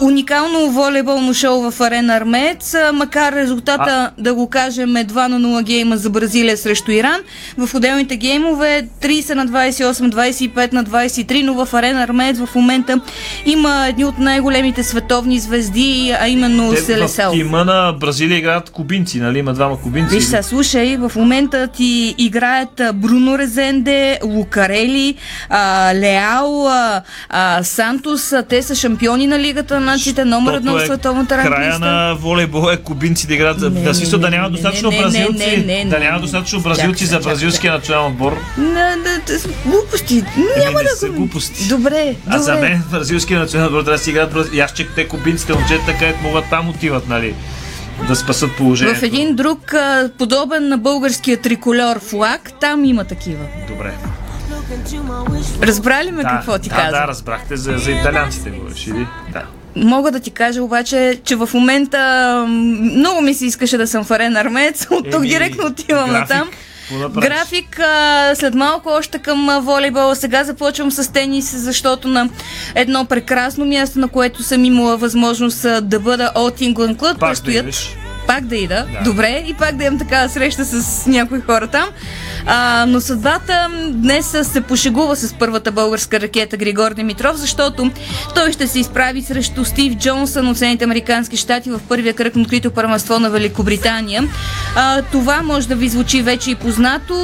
Уникално волейболно шоу в Арена Армеец, макар резултата, а... да го кажем, е два на нула гейма за Бразилия срещу Иран. В отделните геймове трийсет на двайсет и осем, двайсет и пет на двайсет и три, но в Арена Армеец в момента има едни от най-големите световни звезди, а именно Селесао. Има на Бразилия играят кубинци, нали? Има двама кубинци. Виж са, слушай, в момента ти играят Бруно Резенде, Лукарели, Леал, Сантос, те са шампиони на лигата, начите номер едно в световната ранглиста. Края на волейбола е кубинци да играят, да смисъл да няма достатъчно бразилци, да няма достатъчно бразилци за бразилския национален отбор. Глупости, няма да го... Глупости. Добре, а за мен бразилския национален отбор трябва да си играят бразилци. Аз че те кубинците, момчета, където могат там отиват, нали? Да спасат положението. В един друг, подобен на българския триколор флаг, там има такива. Добре. Разбрали ме да, какво ти да, казвам? Да, да, разбрахте. За, за италианците говориш, или? Да. Мога да ти кажа обаче, че в момента много ми се искаше да съм в Арена Армеец. От тук директно отивам на там. График а, след малко още към а, волейбола. Сега започвам с тенис, защото на едно прекрасно място, на което съм имала възможност а, да бъда от England Club, предстоят... Пак да ида. Да. Добре. И пак да имам такава среща с някои хора там. А, но съдбата днес се пошегува с първата българска ракета Григор Димитров, защото той ще се изправи срещу Стив Джонсън от Съединените американски щати в първия кръг на открито първенство на Великобритания. А, това може да ви звучи вече и познато,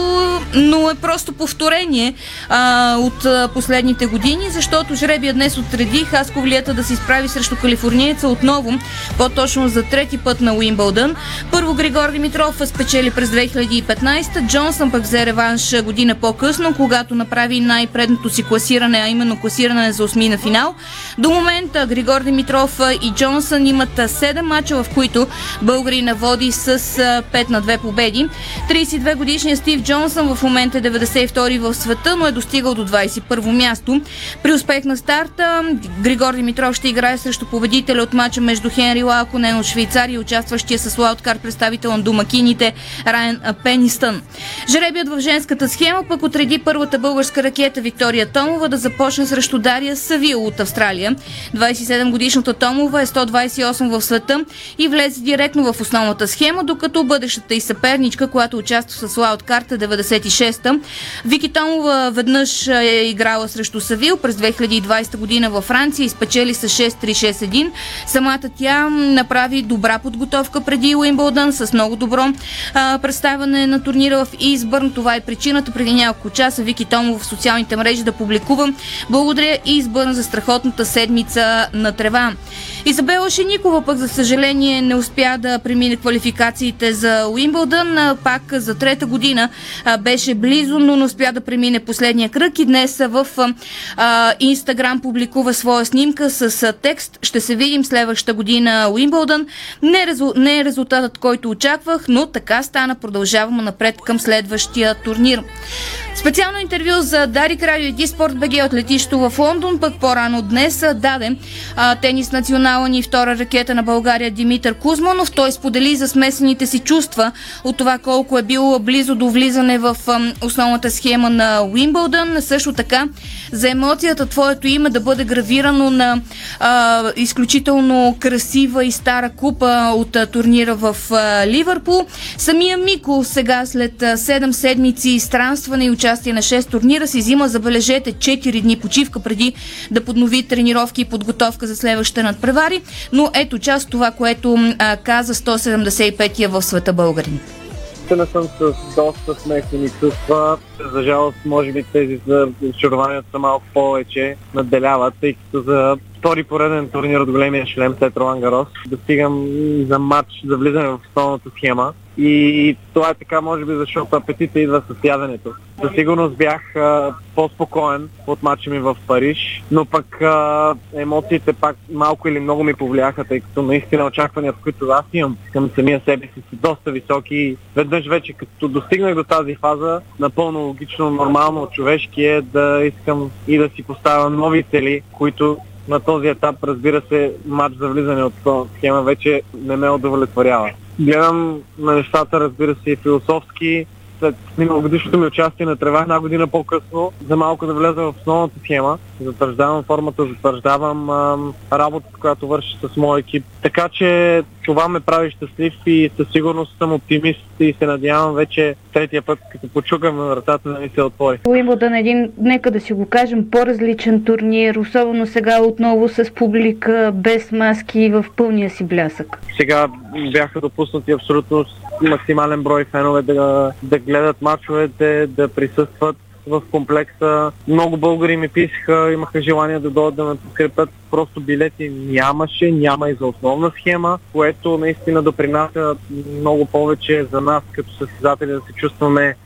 но е просто повторение а, от а, последните години, защото жребия днес отреди хасковлията да се изправи срещу калифорниеца отново, по-точно за трети път на Уимбълдън. Първо Григор Димитров спечели през две хиляди и петнайсета, Джонсън пък взе реванш година по-късно, когато направи най-предното си класиране, а именно класиране за осми на финал. До момента Григор Димитров и Джонсън имат седем мача, в които българина води с пет на две победи. трийсет и две годишният Стив Джонсън в момента е деветдесет и втори в света, но е достигал до двайсет и първо място. При успех на старта Григор Димитров ще играе срещу победителя от мача между Хенри Лаконен от Швейцария и участващия с лауткар представител на домакините Райан Пенистън. Жребият в женската схема пък отреди първата българска ракета Виктория Томова да започне срещу Дария Савил от Австралия. двайсет и седем годишната Томова е сто двайсет и осма в света и влезе директно в основната схема, докато бъдещата и съперничка, която участва с лауткарта е деветдесет и шеста. Вики Томова веднъж е играла срещу Савил през две хиляди и двайсета година във Франция и спечели с шест три шест едно. Самата тя направи добра подготовка преди Уимбълдън с много добро а, представяне на турнира в Избърн. Това е причината преди няколко часа Вики Томов в социалните мрежи да публикува: благодаря Избърн за страхотната седмица на трева. Изабела Шеникова пък, за съжаление, не успя да премине квалификациите за Уимбълдън. Пак за трета година а, беше близо, но не успя да премине последния кръг и днес в а, Инстаграм публикува своя снимка с а, текст: ще се видим следващата година Уимбълдън. Не, резу... не е резултатът, който очаквах, но така стана, продължаваме напред към следващия турнир. Специално интервю за Дарик Радио и Диспорт.бг от летището в Лондон, пък по-рано днес даде а, тенис национален и втора ракета на България Димитър Кузманов. Той сподели за смесените си чувства от това колко е било близо до влизане в а, основната схема на Уимбълдън. Също така за емоцията твоето име да бъде гравирано на а, изключително красива и стара купа от а, турнира в а, Ливърпул. Самия Мико сега след а, седем седмици странстване и участие на шест турнира си взима, забележете, четири дни почивка преди да поднови тренировки и подготовка за следващите надпревари. Но ето част това, което а, каза сто седемдесет и петия в света българин. Тъна съм с доста смесени чувства. За жалост, може би тези за очарованията са малко повече надделяват, тъй като за втори пореден турнир от големия шлем след Ролан Гарос достигам за матч за влизане в основната схема. И това е така, може би, защото апетита идва с яденето. Със сигурност бях а, по-спокоен от мача ми в Париж, но пък а, емоциите пак малко или много ми повлияха, тъй като наистина очакванията, които аз имам към самия себе си, са доста високи. И веднъж вече, като достигнах до тази фаза, напълно логично, нормално, човешки е да искам и да си поставя нови цели, които на този етап, разбира се, матч за влизане от този схема вече не ме удовлетворява. Гледам на нещата, разбира се, и философски. След миналогодишното ми участие на трева, една година по-късно, за малко да влеза в основната схема. Затвърждавам формата, затвърждавам ам, работата, която върши с моя екип. Така че това ме прави щастлив и със сигурност съм оптимист и се надявам вече третия път, като почукам на вратата, да ми се отвори. Уимбълдън е един, нека да си го кажем, по-различен турнир, особено сега отново с публика, без маски и в пълния си блясък. Сега бяха допуснати абсолютно максимален брой фенове да, да гледат мачовете, да присъстват в комплекса. Много българи ми писаха, имаха желание да дойдат да ме подкрепят. Просто билети нямаше, няма и за основна схема, което наистина допринася много повече за нас като състезатели да се чувстваме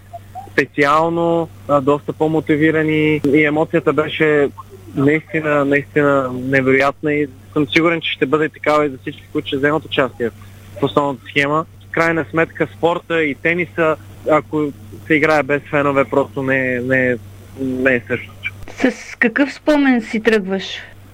специално, доста по-мотивирани и емоцията беше наистина, наистина невероятна и съм сигурен, че ще бъде такава и за всички, които ще вземат участие в основната схема. Крайна сметка спорта и тениса, ако се играе без фенове, просто не, не, не е същото. С какъв спомен си тръгваш?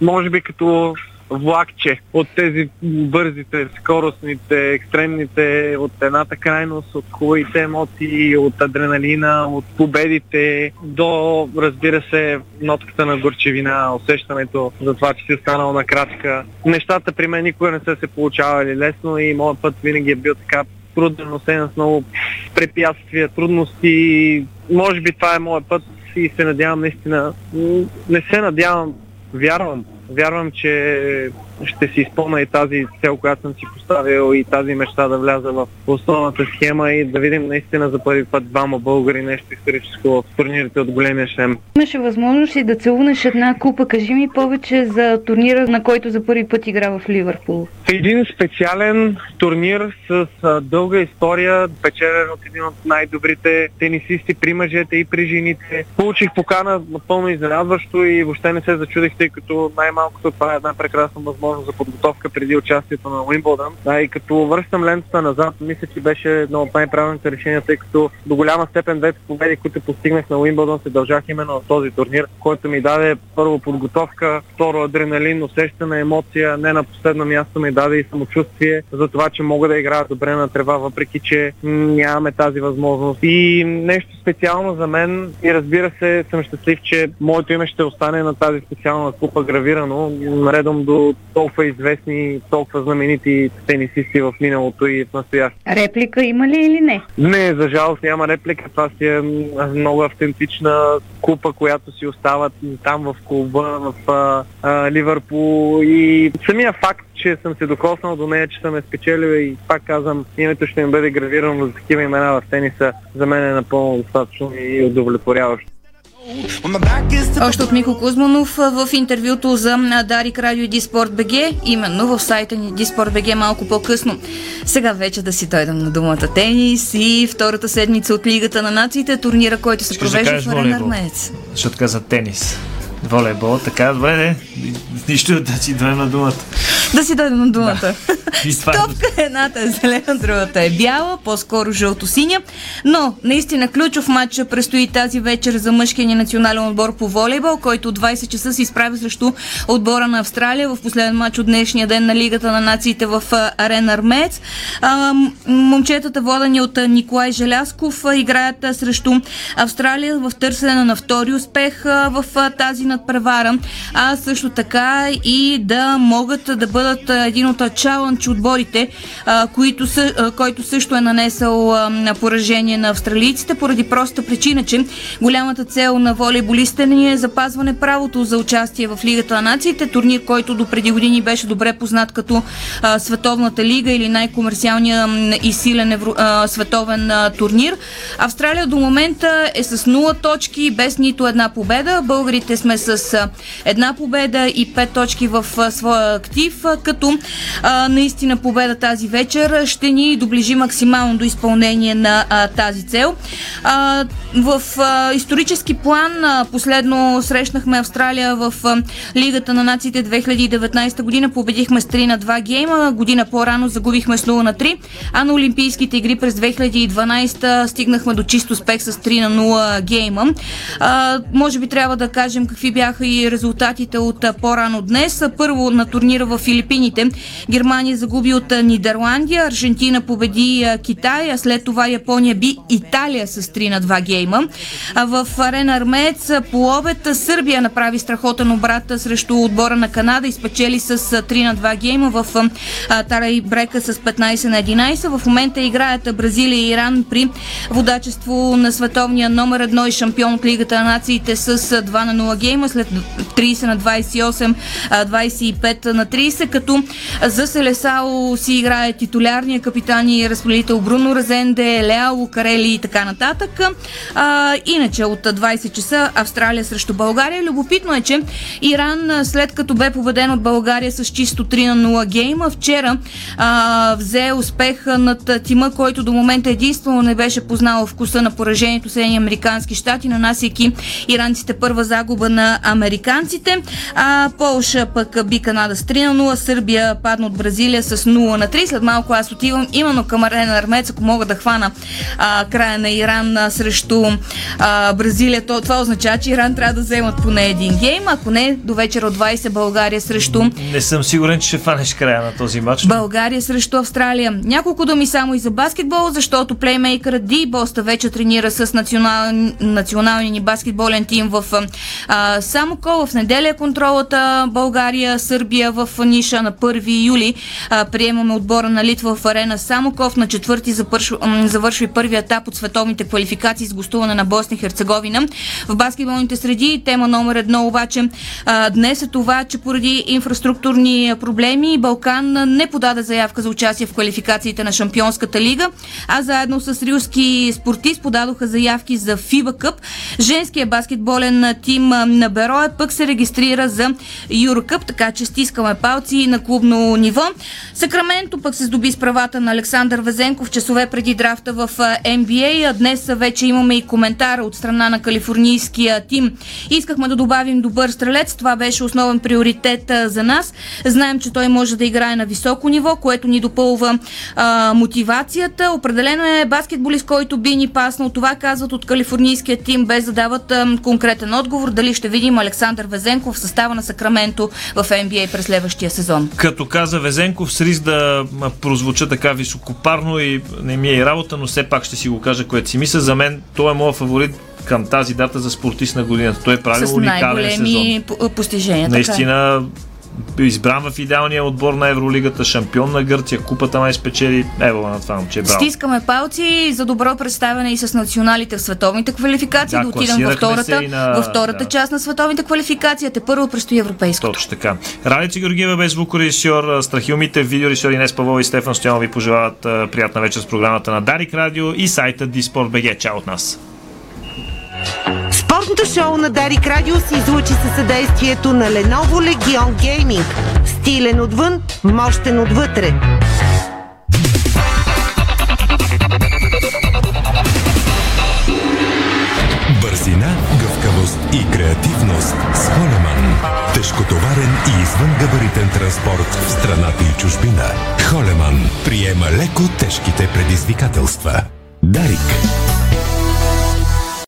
Може би като влакче от тези бързите, скоростните, екстремните, от едната крайност, от хубавите емоции, от адреналина, от победите до, разбира се, нотката на горчевина, усещането за това, че си останал на крачка. Нещата при мен никога не са се получавали лесно и моят път винаги е бил така труден, носен с много препятствия, трудности. Може би това е моят път и се надявам наистина. Не се надявам, вярвам. Вярвам, че ще си изпълня и тази цел, която съм си поставил и тази мечта да вляза в основната схема и да видим наистина за първи път двама българи нещо историческо в турнирите от големия шлем. Имаше възможност и да целунеш една купа. Кажи ми повече за турнира, на който за първи път игра в Ливърпул. Един специален турнир с дълга история, печелен от един от най-добрите тенисисти при мъжете и при жените. Получих покана напълно изненадващо и въобще не се зачудих, тъй като най-малкото това е една прекрасна възможност за подготовка преди участието на Уимбълдън. А и като връщам лентата назад, мисля, че беше едно от най-правилните решения, тъй като до голяма степен двете победи, които постигнах на Уимбълдън, се дължах именно на този турнир, който ми даде първо подготовка, второ адреналин, усещане, емоция, не на последно място ми даде и самочувствие за това, че мога да играя добре на трева, въпреки че нямаме тази възможност. И нещо специално за мен и разбира се, съм щастлив, че моето име ще остане на тази специална купа гравирано, наредом до толкова известни, толкова знаменити тенисисти в миналото и в настоящето. Реплика има ли или не? Не, за жалост няма реплика. Това си е много автентична купа, която си остават там в клуба, в а, а, Ливърпул и самия факт, че съм се докоснал до нея, че съм е спечелил и пак казвам, името ще ми бъде гравирано за такива имена в тениса, за мен е напълно достатъчно и удовлетворяващо. Още от Михо Кузманов в интервюто за Дарик Радио и Диспорт.бг, именно в сайта ни Диспорт.бг малко по-късно. Сега вече да си дойдем на думата тенис и втората седмица от Лигата на нациите, турнира, който се провежда в Арена Армеец. Защото каза тенис, волейбол, така, добре, не? Нищо да си дойдем на думата. Да си даде на думата. Топка едната е зелена, другата е бяла, по-скоро жълто-синя. Но наистина ключов матч предстои тази вечер за мъжкия ни национален отбор по волейбол, който от двайсет часа се изправи срещу отбора на Австралия в последен матч от днешния ден на Лигата на нациите в Арена Армеец. Момчетата, водени от Николай Желясков, играят срещу Австралия в търсене на втори успех в тази надпревара, а също така и да могат да бъдат един от чалъндж отборите, които са, който също е нанесъл поражение на австралийците, поради проста причина, че голямата цел на волейболистите ни е запазване правото за участие в Лигата на нациите, турнир, който до преди години беше добре познат като Световната лига или най-комерциалния и силен евро... световен турнир. Австралия до момента е с нула точки, без нито една победа. Българите сме с една победа и пет точки в своя актив, като а, наистина победа тази вечер ще ни доближи максимално до изпълнение на а, тази цел. А, в а, исторически план а, последно срещнахме Австралия в а, Лигата на нациите две хиляди и деветнайсета година. Победихме с три на два гейма, година по-рано загубихме с нула на три, а на Олимпийските игри през две хиляди и дванайсета стигнахме до чист успех с три на нула гейма. А, може би трябва да кажем какви бяха и резултатите от а, по-рано днес. Първо на турнира в Филипините Германия загуби от Нидерландия, Аржентина победи Китай, а след това Япония би Италия с три на два гейма. В Арена Армеец по обед Сърбия направи страхотен обрат срещу отбора на Канада и спечели с три на два гейма в Тарай Брека с петнайсет на единайсет. В момента играят Бразилия и Иран при водачество на световния номер едно и шампион от Лигата на нациите с два на нула гейма след трийсет на двайсет и осем, двайсет и пет на трийсет, като за Селесао си играе титулярния капитан и разпределител Бруно Разенде, Леао, Карели и така нататък. А, иначе от двайсет часа Австралия срещу България. Любопитно е, че Иран, след като бе победен от България с чисто три на нула гейма, вчера а, взе успеха над тима, който до момента единствено не беше познал вкуса на поражението Съединени американски щати, нанасяйки иранците първа загуба на американците. А, Полша пък би Канада с три на нула, Сърбия падна от Бразилия с нула на три. След малко аз отивам именно към Арена Армеец, ако мога да хвана а, края на Иран а, срещу а, Бразилия. То, това означава, че Иран трябва да вземат поне един гейм, ако не до вечер от двайсет България срещу... Не съм сигурен, че ще фанеш края на този матч. България срещу Австралия. Няколко думи само и за баскетбол, защото плеймейкърът Ди Боста вече тренира с национал... националния ни баскетболен тим в а, Самокол. В неделя контролата България, Сърбия в ниша на първи юли. А, приемаме отбора на Литва в Арена Самоков. На четвърти запърш... завършва и първи етап от световните квалификации с гостуване на Босна и Херцеговина. В баскетболните среди тема номер едно обаче а, днес е това, че поради инфраструктурни проблеми Балкан не подаде заявка за участие в квалификациите на Шампионската лига, а заедно с рилски спортист подадоха заявки за фиба Къп. Женският баскетболен тим на Берое пък се регистрира за Юрокъп, така че стискаме палци на клубно ниво. Сакраменто пък се здоби с правата на Александър Везенков часове преди драфта в Н Б А. Днес вече имаме и коментар от страна на калифорнийския тим. Искахме да добавим добър стрелец. Това беше основен приоритет за нас. Знаем, че той може да играе на високо ниво, което ни допълва а, мотивацията. Определено е баскетболист, който би ни паснал. Това казват от калифорнийския тим, без да дават а, конкретен отговор. Дали ще видим Александър Везенков в състава на Сакраменто в Н Б А през следващия сезон. Като каза Везенков, с риск да прозвуча така високопарно и не ми е и работа, но все пак ще си го кажа, което си мисля. За мен той е моят фаворит към тази дата за спортист на годината. Той е правил уникален сезон. С най-големи постижения. Наистина избран в идеалния отбор на Евролигата, шампион на Гърция, купата май спечели. Ева на това момче, браво. Стискаме палци за добро представяне и с националите в световните квалификации. Да, да отидем във втората, на... във втората да. част на световните квалификации. Те първо предстои европейското. Точно така. Ралица Георгиева без звукорежисьор, Страхил Митев, видеорежисьор Инес Павлова и Стефан Стоянов ви пожелават приятна вечер с програмата на Дарик Радио и сайта диспорт точка бг. Чао от нас! Спортното шоу на Дарик Радио се излучи със съдействието на Lenovo Legion Gaming. Стилен отвън, мощен отвътре. Бързина, гъвкавост и креативност с Холеман. Тежкотоварен и извънгабаритен транспорт в страната и чужбина. Холеман приема леко тежките предизвикателства. Дарик.